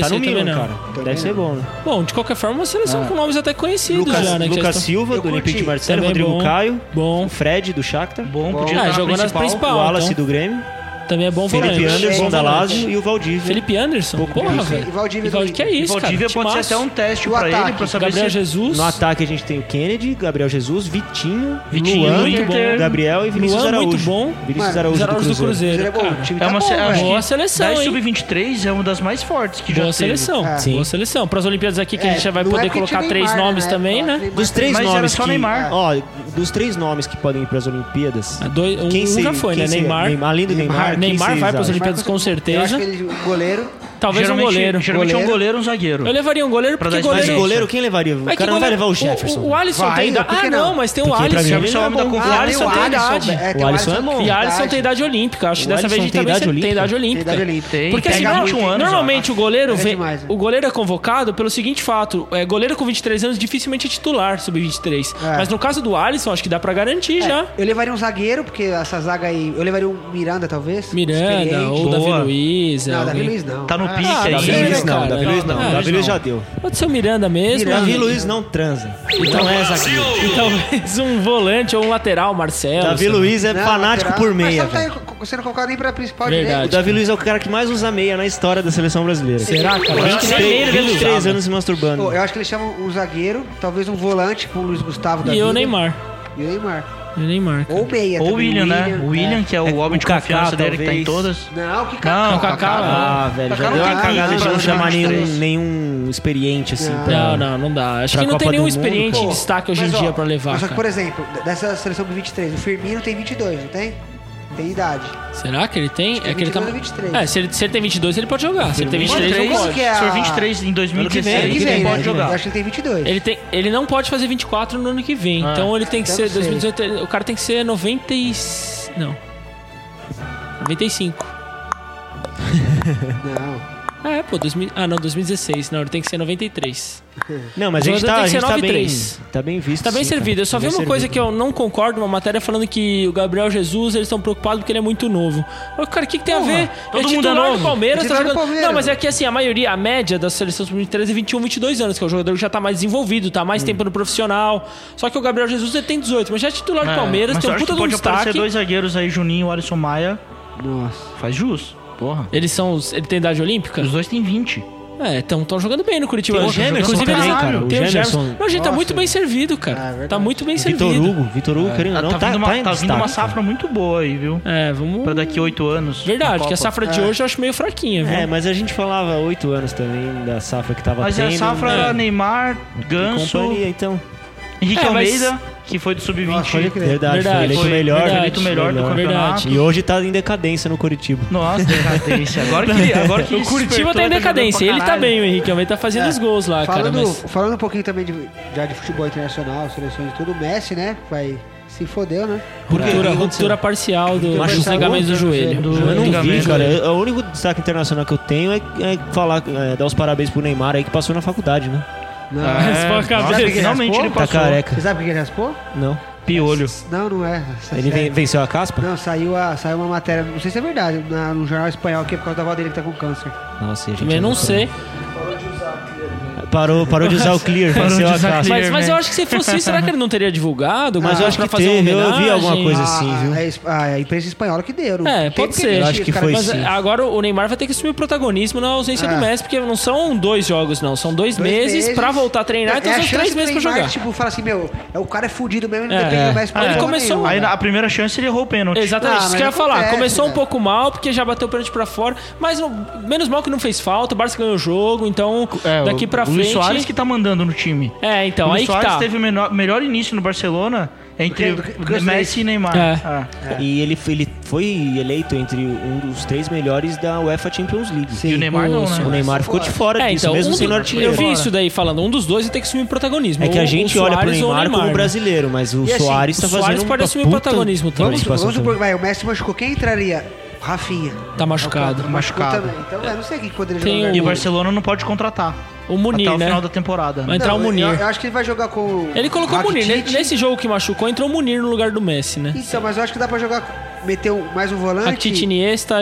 Tá no Milan, cara. Deve ser bom, né? Bom, de qualquer forma, uma seleção com nomes até conhecidos já, né? Lucas Silva, do Olympique de Marseille, Rodrigo Caio. Bom. Fred, do Shakhtar. Bom, podia estar jogando nas principais. O Wallace, do Grêmio. Também é bom volante. Felipe Anderson da Lazio e o Valdívia. Felipe Anderson? Porra, velho. Que é isso, cara. Valdívia pode ser até um teste pra ele, pra saber Gabriel Jesus. No ataque a gente tem o Kennedy, Gabriel Jesus, Vitinho Luan, muito bom. Gabriel e Vinícius Araújo. Muito bom. Vinícius Araújo do Cruzeiro. É boa seleção, hein? Sub-23 é uma das mais fortes que já teve. Boa seleção. Para as Olimpíadas aqui que a gente já vai poder colocar três nomes também, né? Dos três nomes que... Mas era só Neymar. Ó, dos três nomes que podem ir para as Olimpíadas... Um já foi, né? Neymar. Além do Neymar... Neymar vai para as Olimpíadas com certeza. Eu acho que ele, goleiro. Talvez um goleiro. Geralmente um goleiro ou um zagueiro. Eu levaria um goleiro porque goleiro... Mas goleiro quem levaria? O cara não vai levar o Jefferson. O Alisson tem idade. Ah, não, mas tem o Alisson. O Alisson tem idade. O Alisson é bom. E o Alisson tem idade olímpica. Acho que dessa vez a gente também tem idade olímpica. Porque assim, normalmente o goleiro é convocado pelo seguinte fato. Goleiro com 23 anos dificilmente é titular sub-23. Mas no caso do Alisson, acho que dá pra garantir já. Eu levaria um zagueiro, porque essa zaga aí... Eu levaria um Miranda, talvez. Miranda ou Davi Luiz. Não, Davi Luiz não. Tá no pique aí. Davi Luiz já deu. Pode ser o Miranda mesmo. Davi Luiz não transa. Então é zagueiro. E talvez um volante ou um lateral, Marcelo. Davi Luiz é fanático por meia. Mas você não colocou nem pra principal direita. O Davi Luiz é o cara que mais usa meia na história da seleção brasileira. Será, cara? 23 anos se masturbando. Eu acho que eles chamam um zagueiro, talvez um volante com o Luiz Gustavo da vida. E o Neymar. Ou o Meia. Ou o William, né? O William, que é o homem de confiança dele, que tá em todas. Não, que Kaká. Não, Kaká. Ah, velho, já deu uma cagada de não chamar nenhum experiente, assim. Não dá. Acho que não tem nenhum experiente de destaque hoje em dia pra levar, cara. Só que, por exemplo, dessa seleção do 23, o Firmino tem 22, não tem? Tem idade. Será que ele tem? É que ele tá... 23. Se ele tem 22, ele pode jogar. Se ele tem 23, não pode. Se for 23 em 2016, ele pode jogar. Eu acho que ele tem 22. Ele não pode fazer 24 no ano que vem. Então ele tem que ser... 2018, o cara tem que ser 95. Não. Ah, é, pô, 2000... ah, não, 2016. Não, ele tem que ser 93. Não, mas a gente tá bem visto. Tá bem sim, servido. Eu só vi uma coisa que eu não concordo, uma matéria falando que o Gabriel Jesus, eles estão preocupados porque ele é muito novo. Ô, cara, o que tem a ver? Todo mundo é novo. Palmeiras, é jogando... Palmeiras. Não, mas é que assim, a maioria, a média das seleções sub-23 é 21, 22 anos, que é o jogador que já tá mais desenvolvido, tá mais tempo no profissional. Só que o Gabriel Jesus, ele tem 18, mas já é titular do Palmeiras, tem um puta de um destaque. Mas pode aparecer dois zagueiros aí, Juninho e Alisson Maia. Nossa. Faz jus. Porra. Eles são... Ele tem idade olímpica? Os dois têm 20. É, estão jogando bem no Coritiba. Tem o Gêmeos, inclusive eles... cara. Tem o Gêmeos. Não, a gente tá muito bem servido, cara. É, tá muito bem servido. Vitor Hugo, querendo ou não, tá vindo uma safra muito boa aí, viu? É, vamos... Pra daqui 8 anos. Verdade, porque a safra de hoje eu acho meio fraquinha, viu? É, mas a gente falava 8 anos também da safra que tava tendo. Mas a safra era Neymar, Ganso... companhia, então... Henrique Almeida, que foi do Sub-20. Nossa, verdade, foi eleito melhor do campeonato. E hoje tá em decadência no Coritiba. Nossa, decadência. Agora que o Coritiba tá em decadência. Ele tá bem, o Henrique Almeida tá fazendo os gols lá, cara. Mas... Falando um pouquinho também de futebol internacional, seleções e tudo, o Messi, né, vai... Se fodeu, né? Ruptura parcial dos ligamentos do joelho. Eu não vi, cara. O único destaque internacional que eu tenho é dar os parabéns pro Neymar aí, que passou na faculdade, né? Não, finalmente ele passou. Tá careca. Você sabe o que ele raspou? Não. Piolho. Não é. Ele venceu a caspa? Não, saiu uma matéria, não sei se é verdade, no jornal espanhol, que é por causa da avó dele que tá com câncer. Nossa, gente. Eu não sei. Parou de usar o Clear, venceu a caspa. Mas eu acho que se fosse isso, será que ele não teria divulgado? Mas eu acho que fazer um eu vi alguma coisa assim, viu? A imprensa espanhola que deu. É, pode ser. Eu acho que foi sim. Agora o Neymar vai ter que assumir o protagonismo na ausência do Messi, porque não são 2 jogos, não. São 2 meses pra voltar a treinar, então são 3 meses pra jogar. Tipo, fala assim, meu, o cara é fudido mesmo, não depende do Messi. Ele começou... Aí a primeira chance ele errou o pênalti. Exatamente, isso que eu ia falar. Começou um pouco mal, porque já bateu o pênalti pra fora, mas menos mal que não fez falta, o Barça ganhou o jogo, então daqui pra frente... O Luiz Soares que tá mandando no time. É, então, aí que tá. O Luiz Soares teve o melhor início no Barcelona entre Messi e Neymar. É. E ele foi eleito entre um dos 3 melhores da UEFA Champions League. Sim. E o Neymar não, né? O Neymar ficou de fora disso, então, mesmo sem artilheiro. Eu vi isso daí falando, um dos dois vai ter que assumir o protagonismo. É que a gente olha pro Neymar como brasileiro, mas o Soares tá fazendo... O Soares pode assumir o protagonismo também. Vamos supor, vai, o Messi machucou, quem entraria? Rafinha. Tá machucado. Então, não sei quem poderia jogar. E o Barcelona não pode contratar. O Munir, até o final da temporada. Vai entrar o Munir. Eu acho que ele vai jogar com o... Ele colocou o Munir. Nesse jogo que machucou, entrou o Munir no lugar do Messi, né? Então, mas eu acho que dá pra jogar... Meter mais um volante... Rakitic, Iniesta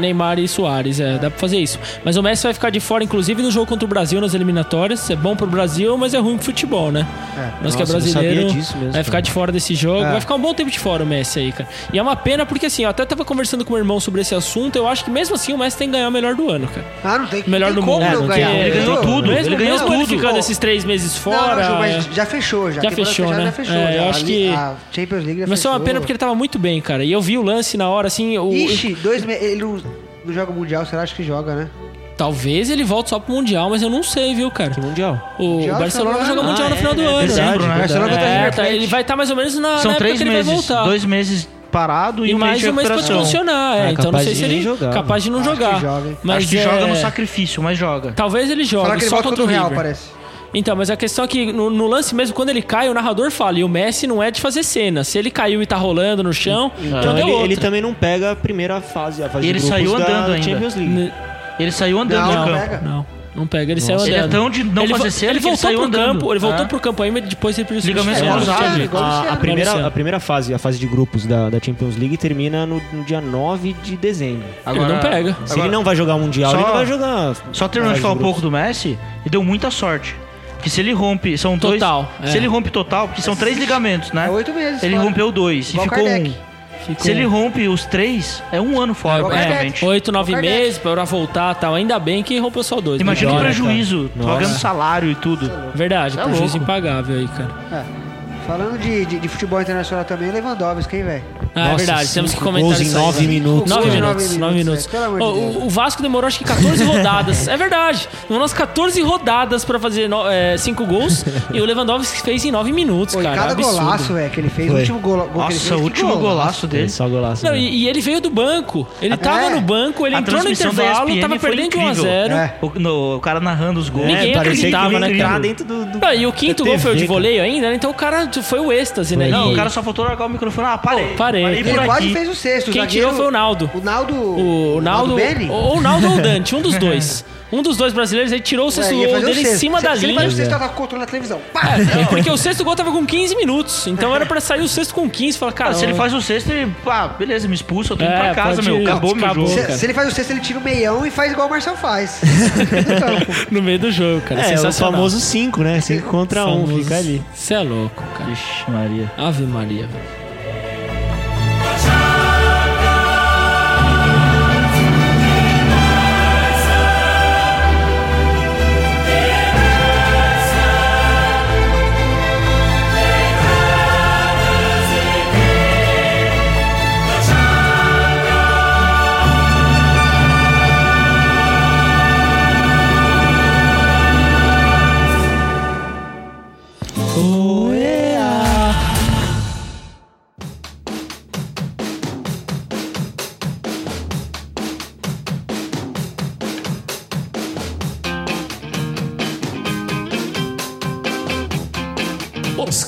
Neymar e Soares. Dá pra fazer isso. Mas o Messi vai ficar de fora, inclusive, no jogo contra o Brasil, nas eliminatórias. É bom pro Brasil, mas é ruim pro futebol, né? Nós que é brasileiro... Sabia disso mesmo, vai ficar de fora desse jogo. Vai ficar um bom tempo de fora o Messi aí, cara. E é uma pena, porque assim, eu até tava conversando com o meu irmão sobre esse assunto. Eu acho que mesmo assim o Messi tem que ganhar o melhor do ano, cara. Ah, não tem que... Melhor do mundo. Ele ganhou tudo. Ele ganhou tudo. Ficando esses 3 meses fora. Não, mas já fechou. Já fechou, né? Eu acho que... A Champions League já fechou. Mas só uma pena porque ele tava muito bem, cara. E eu vi o lance na hora, assim... Ele não joga Mundial, será? Acho que joga, né? Talvez ele volte só pro Mundial, mas eu não sei, viu, cara? Que Mundial? O Barcelona vai jogar Mundial no final do ano. Dezembro, né? Ele vai estar mais ou menos na época que ele vai voltar. São 3 meses... parado e mais um mês pra funcionar. Então não sei se ele é capaz de não jogar. Acho que joga no sacrifício, mas joga. Talvez ele jogue, fala que ele só contra o Real, parece. Então, mas a questão é que no lance mesmo, quando ele cai, o narrador fala, e o Messi não é de fazer cena. Se ele caiu e tá rolando no chão, então ele também não pega a primeira fase. Ele saiu andando ainda. Ele saiu andando no campo. Não pega, ele saiu andando. Ele é tão de não fazer cena que ele saiu andando. Campo, ele voltou pro campo ainda e depois ele precisou a primeira fase, a fase de grupos da Champions League, termina no dia 9 de dezembro. Agora, ele não pega. Se ele não vai jogar Mundial, ele vai jogar... Só terminando de falar um pouco do Messi, ele deu muita sorte. Porque se ele rompe... São total. Se ele rompe total, porque são 3 ligamentos, né? 8 meses. Ele rompeu 2 e ficou 1. Se ele rompe os 3, é um ano fora, praticamente. 8, 9 meses pra voltar e tal. Ainda bem que rompeu só 2. Imagina o prejuízo, pagando salário e tudo. Verdade, prejuízo impagável aí, cara. Falando de futebol internacional também, Lewandowski, hein, velho? Ah, é verdade, temos que comentar isso. 9 minutos. O Vasco demorou acho que 14 rodadas. É verdade. Demorou 14 rodadas pra fazer 5 gols e o Lewandowski fez em 9 minutos, cara. Cada golaço, velho, que ele fez. O último gol que ele fez. Nossa, o último golaço dele. Só golaço. Não, e ele veio do banco. Ele tava no banco, ele entrou no intervalo, tava perdendo de 1-0. O cara narrando os gols. Ninguém acreditava, né, cara? E o quinto gol foi o de voleio ainda, então o cara... Santos foi o êxtase, né? Não, o cara só faltou largar o microfone. Ah, parei. Oh, parei. Ele por quase aqui fez o sexto. Quem tirou foi o Naldo. O Naldo... O Naldo Belli? Ou o Naldo ou o Dante, um dos dois. Um dos dois brasileiros, ele tirou o sexto gol dele em cima da linha. Ele o sexto, tava com o controle na televisão. Porque o sexto gol tava com 15 minutos. Então era pra sair o sexto com 15. Fala, cara, se ele faz o sexto, ele... Ah, beleza, me expulsa, eu tô indo pra casa, meu. Acabou meu jogo. Se ele faz o sexto, ele tira o meião e faz igual o Marcel faz. No meio do jogo, cara. É o famoso 5, né? 5 contra 1, fica ali. Você é louco, cara. Ixi, Maria. Ave Maria, velho.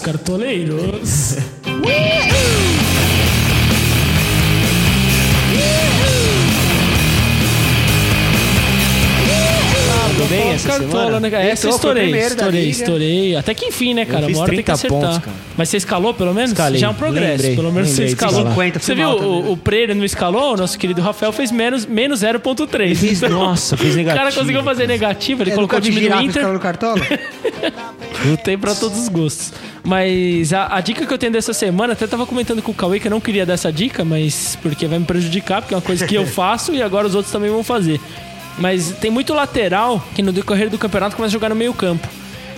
Cartoleiros. Tudo bem essa Cartola, semana? Né, cara? Essa eu estourei. Até que enfim, né, cara? Uma hora tem que acertar. Pontos, cara. Mas você escalou, pelo menos? Escalei. Já é um progresso. Pelo menos você escalou. 50, você viu o Pereira não escalou? O nosso querido Rafael fez menos 0,3. Então, nossa, fez negativo. O cara conseguiu fazer negativo. Ele colocou o time do Inter. No Cartola? Tem pra todos os gostos. Mas a dica que eu tenho dessa semana, até tava comentando com o Cauê que eu não queria dar essa dica, mas porque vai me prejudicar, porque é uma coisa que eu faço e agora os outros também vão fazer. Mas tem muito lateral que no decorrer do campeonato começa a jogar no meio campo.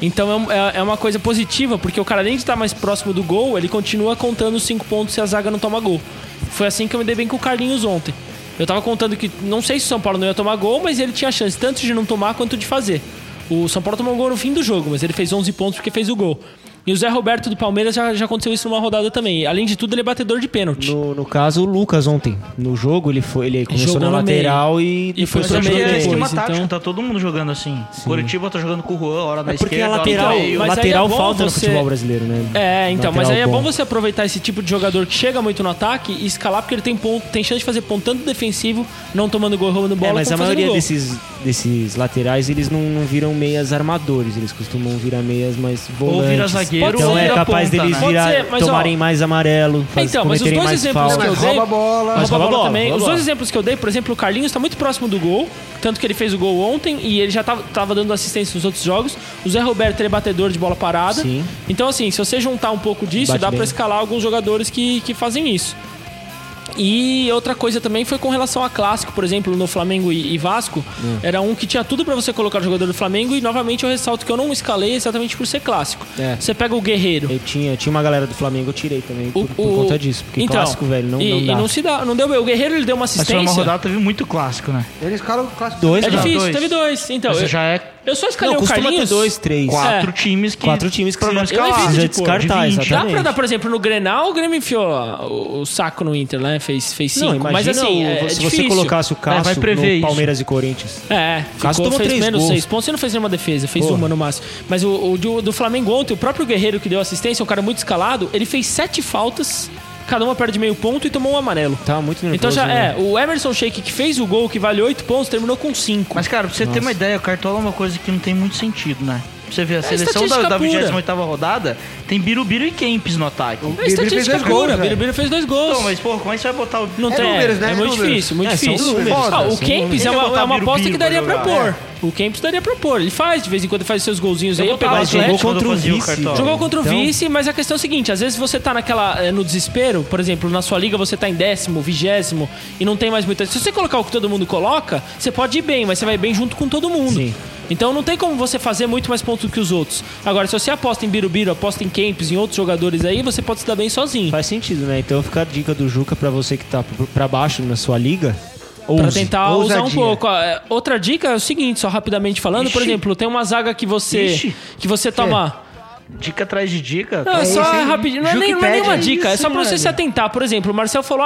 Então é uma coisa positiva, porque o cara, além de estar mais próximo do gol, ele continua contando os 5 pontos se a zaga não toma gol. Foi assim que eu me dei bem com o Carlinhos ontem. Eu tava contando que, não sei se o São Paulo não ia tomar gol, mas ele tinha chance tanto de não tomar quanto de fazer. O São Paulo tomou um gol no fim do jogo, mas ele fez 11 pontos porque fez o gol. E o Zé Roberto do Palmeiras já aconteceu isso numa rodada também. Além de tudo, ele é batedor de pênalti. No caso, o Lucas ontem. No jogo, ele começou jogou na lateral meio. E foi pro meio. É esquema tático, então... tá todo mundo jogando assim. Sim. Coritiba tá jogando com o Juan, hora da esquerda. Porque lateral falta no futebol brasileiro, né? É, então. Mas aí é bom você aproveitar esse tipo de jogador que chega muito no ataque e escalar, porque ele tem chance de fazer ponto tanto defensivo, não tomando gol, roubando bola. É, mas a maioria desses laterais, eles não viram meias armadores. Eles costumam virar meias mais volantes. Então é capaz ponta, deles virar, ser, tomarem mais amarelo, cometerem mais falta. Então, mas os dois exemplos que eu dei... Rouba a bola também. Os dois exemplos que eu dei, por exemplo, o Carlinhos tá muito próximo do gol, tanto que ele fez o gol ontem e ele já tava dando assistência nos outros jogos. O Zé Roberto, ele é batedor de bola parada. Sim. Então, assim, se você juntar um pouco disso, dá pra escalar alguns jogadores que fazem isso. E outra coisa também foi com relação a clássico, por exemplo, no Flamengo e Vasco. Era um que tinha tudo pra você colocar o jogador do Flamengo. E novamente eu ressalto que eu não escalei exatamente por ser clássico. Você pega o Guerreiro. Eu tinha uma galera do Flamengo, eu tirei também por conta disso. Porque então, clássico, velho, não dá. E não se dá, não deu bem. O Guerreiro, ele deu uma assistência. Mas uma rodada teve muito clássico, né? Eles escalam o clássico. Dois. Teve dois. Então, mas já é... Eu só escalei o Carlinhos. 2, 3. 4 times que... 4 times que não escalaram. Já descartar, exatamente. Dá pra dar, por exemplo, no Grenal, o Grêmio enfiou o saco no Inter, né? Fez 5. Mas assim, se difícil. Você colocasse o Cássio no Palmeiras e Corinthians. O Cássio tomou 3 menos 6 pontos. Você não fez nenhuma defesa. Fez uma no máximo. Mas do Flamengo ontem, o próprio Guerreiro que deu assistência, um cara muito escalado, ele fez 7 faltas. Cada uma perde meio ponto e tomou um amarelo. Tá muito nervoso. Então já o Emerson Sheik, que fez o gol, que vale 8 pontos, terminou com 5. Mas, cara, pra você ter uma ideia, o Cartola é uma coisa que não tem muito sentido, né? Pra você ver, a seleção da 28ª rodada tem Birubiru e Kempis no ataque. É estatística pura. Birubiru fez 2 gols. Então, mas, pô, como é que você vai botar o... Não tem, números, né? É muito difícil, muito difícil. O Kempis é uma aposta que daria pra pôr. O Kempis daria pra pôr. Ele faz, de vez em quando, ele faz seus golzinhos aí. Jogou contra o vice, mas a questão é a seguinte. Às vezes você tá no desespero, por exemplo, na sua liga você tá em 10º, 20º e não tem mais muita... Se você colocar o que todo mundo coloca, você pode ir bem, mas você vai bem junto com todo mundo. Sim. Então não tem como você fazer muito mais pontos do que os outros. Agora, se você aposta em Birubiru, aposta em Kempis, em outros jogadores aí, você pode se dar bem sozinho. Faz sentido, né? Então fica a dica do Juca pra você que tá pra baixo na sua liga. Pra tentar ousar um pouco. Outra dica é o seguinte, só rapidamente falando. Por exemplo, tem uma zaga que você toma... Dica atrás de dica? Não, é só rapidinho. Não é nenhuma dica. É só pra você se atentar. Por exemplo, o Marcel falou,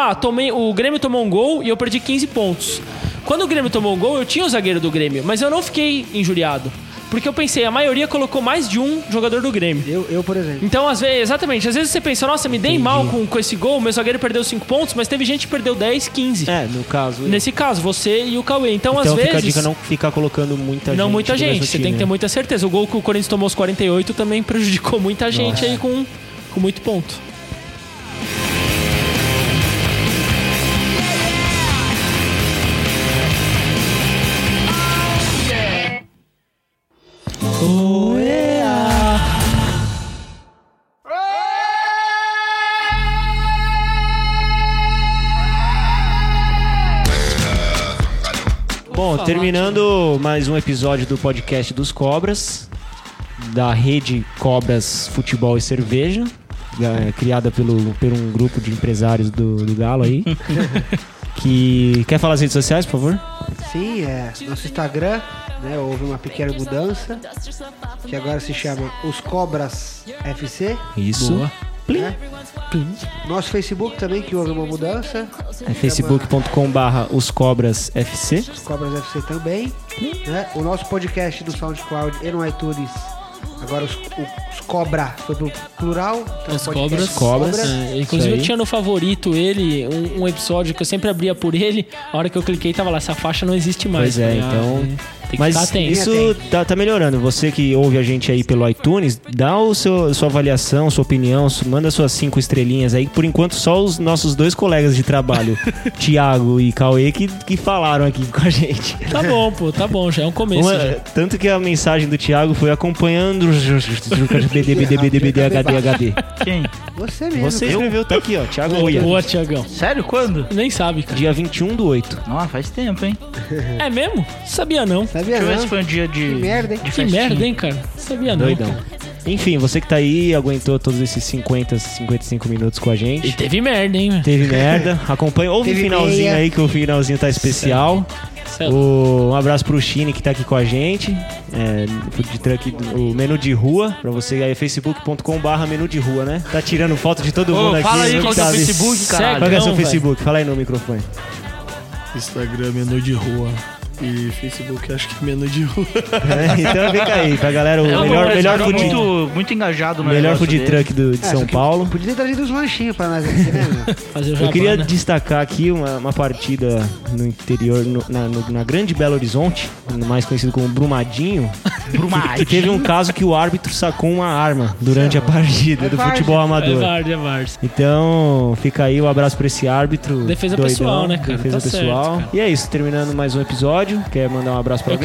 o Grêmio tomou um gol e eu perdi 15 pontos. Quando o Grêmio tomou um gol, eu tinha o zagueiro do Grêmio, mas eu não fiquei injuriado. Porque eu pensei, a maioria colocou mais de um jogador do Grêmio. Eu por exemplo. Então, às vezes, exatamente. Às vezes você pensa, nossa, me dei mal com esse gol, meu zagueiro perdeu 5 pontos, mas teve gente que perdeu 10, 15. É, no caso. Nesse caso, você e o Cauê. Então às vezes... Fica a dica, não ficar colocando muita gente. Não muita gente, você tem que ter muita certeza. O gol que o Corinthians tomou aos 48 também prejudicou muita gente aí com muito ponto. Bom, terminando mais um episódio do podcast dos Cobras, da rede Cobras Futebol e Cerveja, criada por um grupo de empresários do Galo aí. Que quer falar as redes sociais, por favor? Sim, é nosso Instagram, né? Houve uma pequena mudança, que agora se chama Os Cobras FC. Isso. Boa. Né? Nosso Facebook também, que houve uma mudança. É facebook.com/oscobrasfc. Os Cobras FC também. Né? O nosso podcast do SoundCloud e no iTunes. Agora os Cobra foi pro plural. Então os Cobras. Cobras. É, inclusive eu tinha no favorito ele, um episódio que eu sempre abria por ele. A hora que eu cliquei tava lá, essa faixa não existe mais. Pois é, então... Mas isso tá melhorando. Você que ouve a gente aí pelo iTunes, dá sua avaliação, sua opinião, manda suas 5 estrelinhas aí. Por enquanto, só os nossos 2 colegas de trabalho, Thiago e Cauê, que falaram aqui com a gente. Tá bom, pô, tá bom, já é um começo. Tanto que a mensagem do Thiago foi acompanhando BD. Quem? Você mesmo. Você escreveu, tá aqui, ó. Thiago Oia. Boa, Thiagão. Sério? Quando? Nem sabe, cara. Dia 21/8. Nossa, faz tempo, hein? É mesmo? Sabia não. Deixa eu ver se foi um dia de... Que merda, hein? Que merda, hein, cara? Sabia não. Doidão. Enfim, você que tá aí, aguentou todos esses 50, 55 minutos com a gente. E teve merda, hein? Teve merda. Acompanha. Ouve o finalzinho aí, que o finalzinho tá especial. Um abraço pro Chine, que tá aqui com a gente. O menu de rua, pra você aí, facebook.com/menu de rua, né? Tá tirando foto de todo mundo aqui. Fala aí, qual é o Facebook, cara? Qual é o seu Facebook? Fala aí no microfone. Instagram, menu de rua. E Facebook, acho que menos de rua. Então fica aí, pra galera. O melhor food muito engajado. O melhor food truck de São Paulo. Podia ter trazido uns lanchinhos pra nós aqui, né? Eu queria destacar aqui uma partida no interior, na Grande Belo Horizonte, mais conhecido como Brumadinho. Que teve um caso que o árbitro sacou uma arma durante a partida do futebol amador. Então fica aí, um abraço pra esse árbitro. Defesa pessoal, né, cara? Defesa pessoal. E é isso, terminando mais um episódio. Quer mandar um abraço pra mim?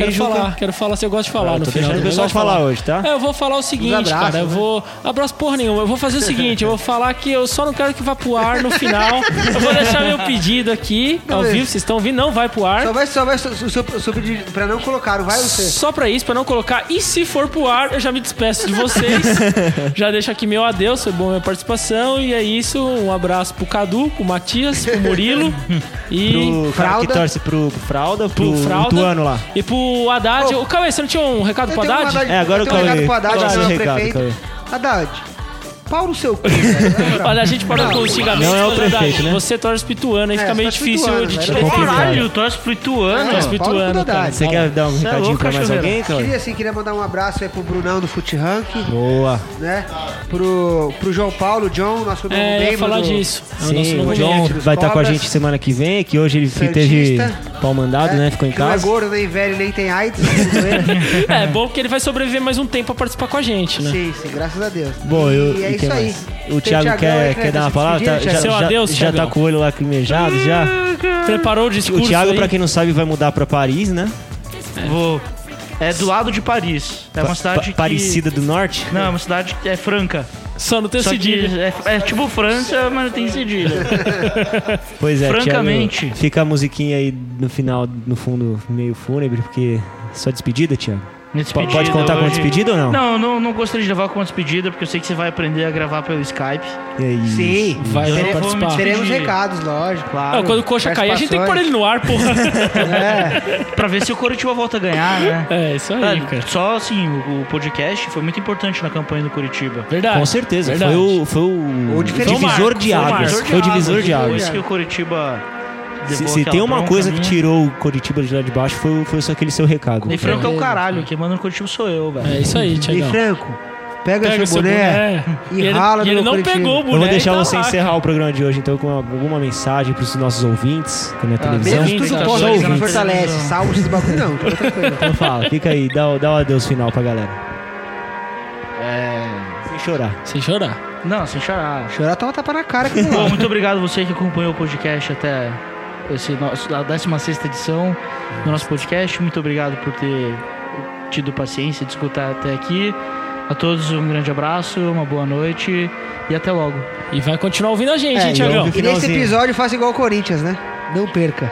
Quero falar se eu gosto de falar no final. Deixa o pessoal falar hoje, tá? Eu vou falar o seguinte, abraços, cara. Abraço porra nenhuma. Eu vou fazer o seguinte, eu vou falar que eu só não quero que vá pro ar no final. Eu vou deixar meu pedido aqui, ao vivo, vocês estão ouvindo, não vai pro ar. Só vai o seu pedido pra não colocar, não vai você? Só pra isso, pra não colocar. E se for pro ar, eu já me despeço de vocês. Já deixo aqui meu adeus, foi boa minha participação. E é isso, um abraço pro Cadu, pro Matias, pro Murilo. E pro cara que torce pro Fralda, pro Tuano lá. E pro Haddad. Ô, Cauê, você não tinha um recado pro Haddad? Agora eu tenho um recado pro Haddad, agora prefeito. Haddad, pau no seu cu. Olha, a gente parou com o xingamento. Não é o prefeito, né? Você torce pro Ituano, aí fica meio difícil de te defender. Caralho, torce pro Ituano. Você quer dar um recadinho pra mais alguém, Cauê? Queria mandar um abraço aí pro Brunão do Fute Rank. Boa. Né? Pro João Paulo, John, nosso novo membro. É, ia falar disso. Sim, o John vai estar com a gente semana que vem, que hoje ele teve... pau mandado, né? Ficou em casa. Não é gordo, nem velho, nem tem AIDS. É bom que ele vai sobreviver mais um tempo a participar com a gente, né? Sim, sim, graças a Deus. Bom, e é isso aí. O Thiago quer dar uma palavra? Já tá com o olho lacrimejado, já? Preparou o discurso. O Thiago, pra quem não sabe, vai mudar pra Paris, né? Vou. É do lado de Paris. É uma cidade Parecida do Norte? Não, é uma cidade que é franca. Só não tem cedilha. É tipo França, mas não tem cedilha. Pois é, francamente. Thiago, fica a musiquinha aí no final, no fundo, meio fúnebre, porque só despedida, Thiago? Pode contar hoje... com despedida ou não? Não gostaria de levar com despedida, porque eu sei que você vai aprender a gravar pelo Skype. E aí? Sim, vai participar. Teremos recados, lógico, claro. Não, quando o coxa cair, a gente tem que pôr ele no ar, porra. Pra ver se o Coritiba volta a ganhar, né? É, isso aí, cara. Só assim, o podcast foi muito importante na campanha do Coritiba. Verdade. Com certeza, verdade. Foi o divisor de águas. Foi o divisor de águas. Foi isso que o Coritiba... Se tem uma coisa que tirou o Coritiba de lá de baixo, foi só aquele seu recado. Ney Franco é o caralho, quem manda no Coritiba sou eu, velho. É isso aí, Thiago. Ney Franco, pega seu boné e rala no Coritiba. Ele não pegou o boné. Eu vou deixar você encerrar o programa de hoje, então, com alguma mensagem pros nossos ouvintes, que é na televisão. Tudo pode, não fortalece, salvo esses bagulho, não. Então fala, fica aí, dá um adeus final pra galera. Sem chorar. Não, sem chorar. Chorar tá uma tapa na cara. Que bom, muito obrigado você que acompanhou o podcast até a 16ª edição do nosso podcast. Muito obrigado por ter tido paciência de escutar até aqui. A todos um grande abraço, uma boa noite e até logo. E vai continuar ouvindo a gente, hein, Thiagão? E nesse episódio faça igual o Corinthians, né? Não perca.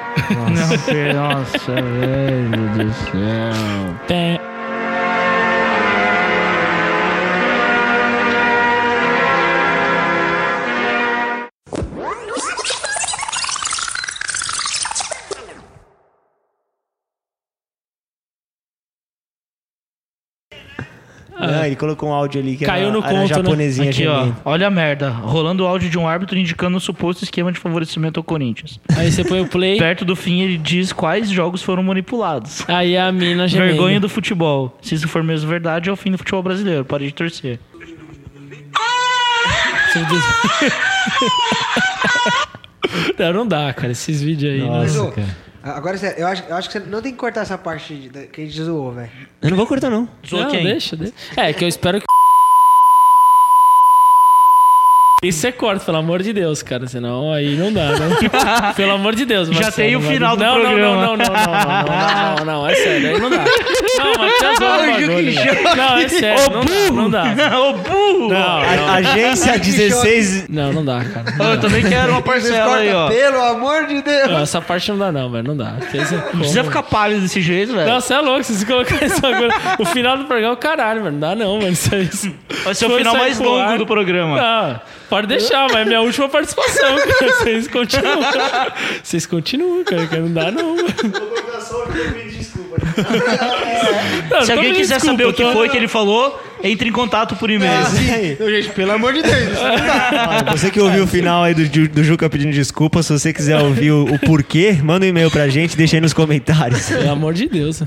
Nossa, velho do céu. Ele colocou um áudio ali que caiu no conto, japonesinha, né? Aqui, ó, olha a merda. Rolando o áudio de um árbitro indicando o suposto esquema de favorecimento ao Corinthians. Aí você põe o play. Perto do fim ele diz quais jogos foram manipulados. Aí a mina gemendo. Vergonha do futebol. Se isso for mesmo verdade, é o fim do futebol brasileiro. Pare de torcer. Não dá, cara. Esses vídeos aí. Nossa, não. Cara. Agora, sério, eu acho que você não tem que cortar essa parte que a gente zoou, velho. Eu não vou cortar, não. Não, deixa. É, que eu espero que... Isso você corta, pelo amor de Deus, cara. Senão aí não dá, né? Pelo amor de Deus. Marcelo, já tem o final do programa. Não. É sério, aí não dá. Não, mas já zoou. Não, é sério. Não dá. Ô, burro! Agência 16... Não dá, cara. Não dá. Eu também quero uma parcela aí, ó. Pelo amor de Deus! Não, essa parte não dá, não, velho. Não dá. Não precisa ficar pálido desse jeito, velho. Não, você é louco. Se você colocar isso agora... O final do programa é o caralho, velho. Não dá, não, velho. Vai ser o final mais longo do programa. Não. Pode deixar, mas é minha última participação, cara. Vocês continuam, cara. Não dá, não. Vou colocar só o que eu pedi desculpa. Se alguém quiser saber o que foi que ele falou, entre em contato por e-mail. Gente, pelo amor de Deus. Você que ouviu o final aí do Juca pedindo desculpa, se você quiser ouvir o porquê, manda um e-mail pra gente, deixa aí nos comentários. Pelo amor de Deus.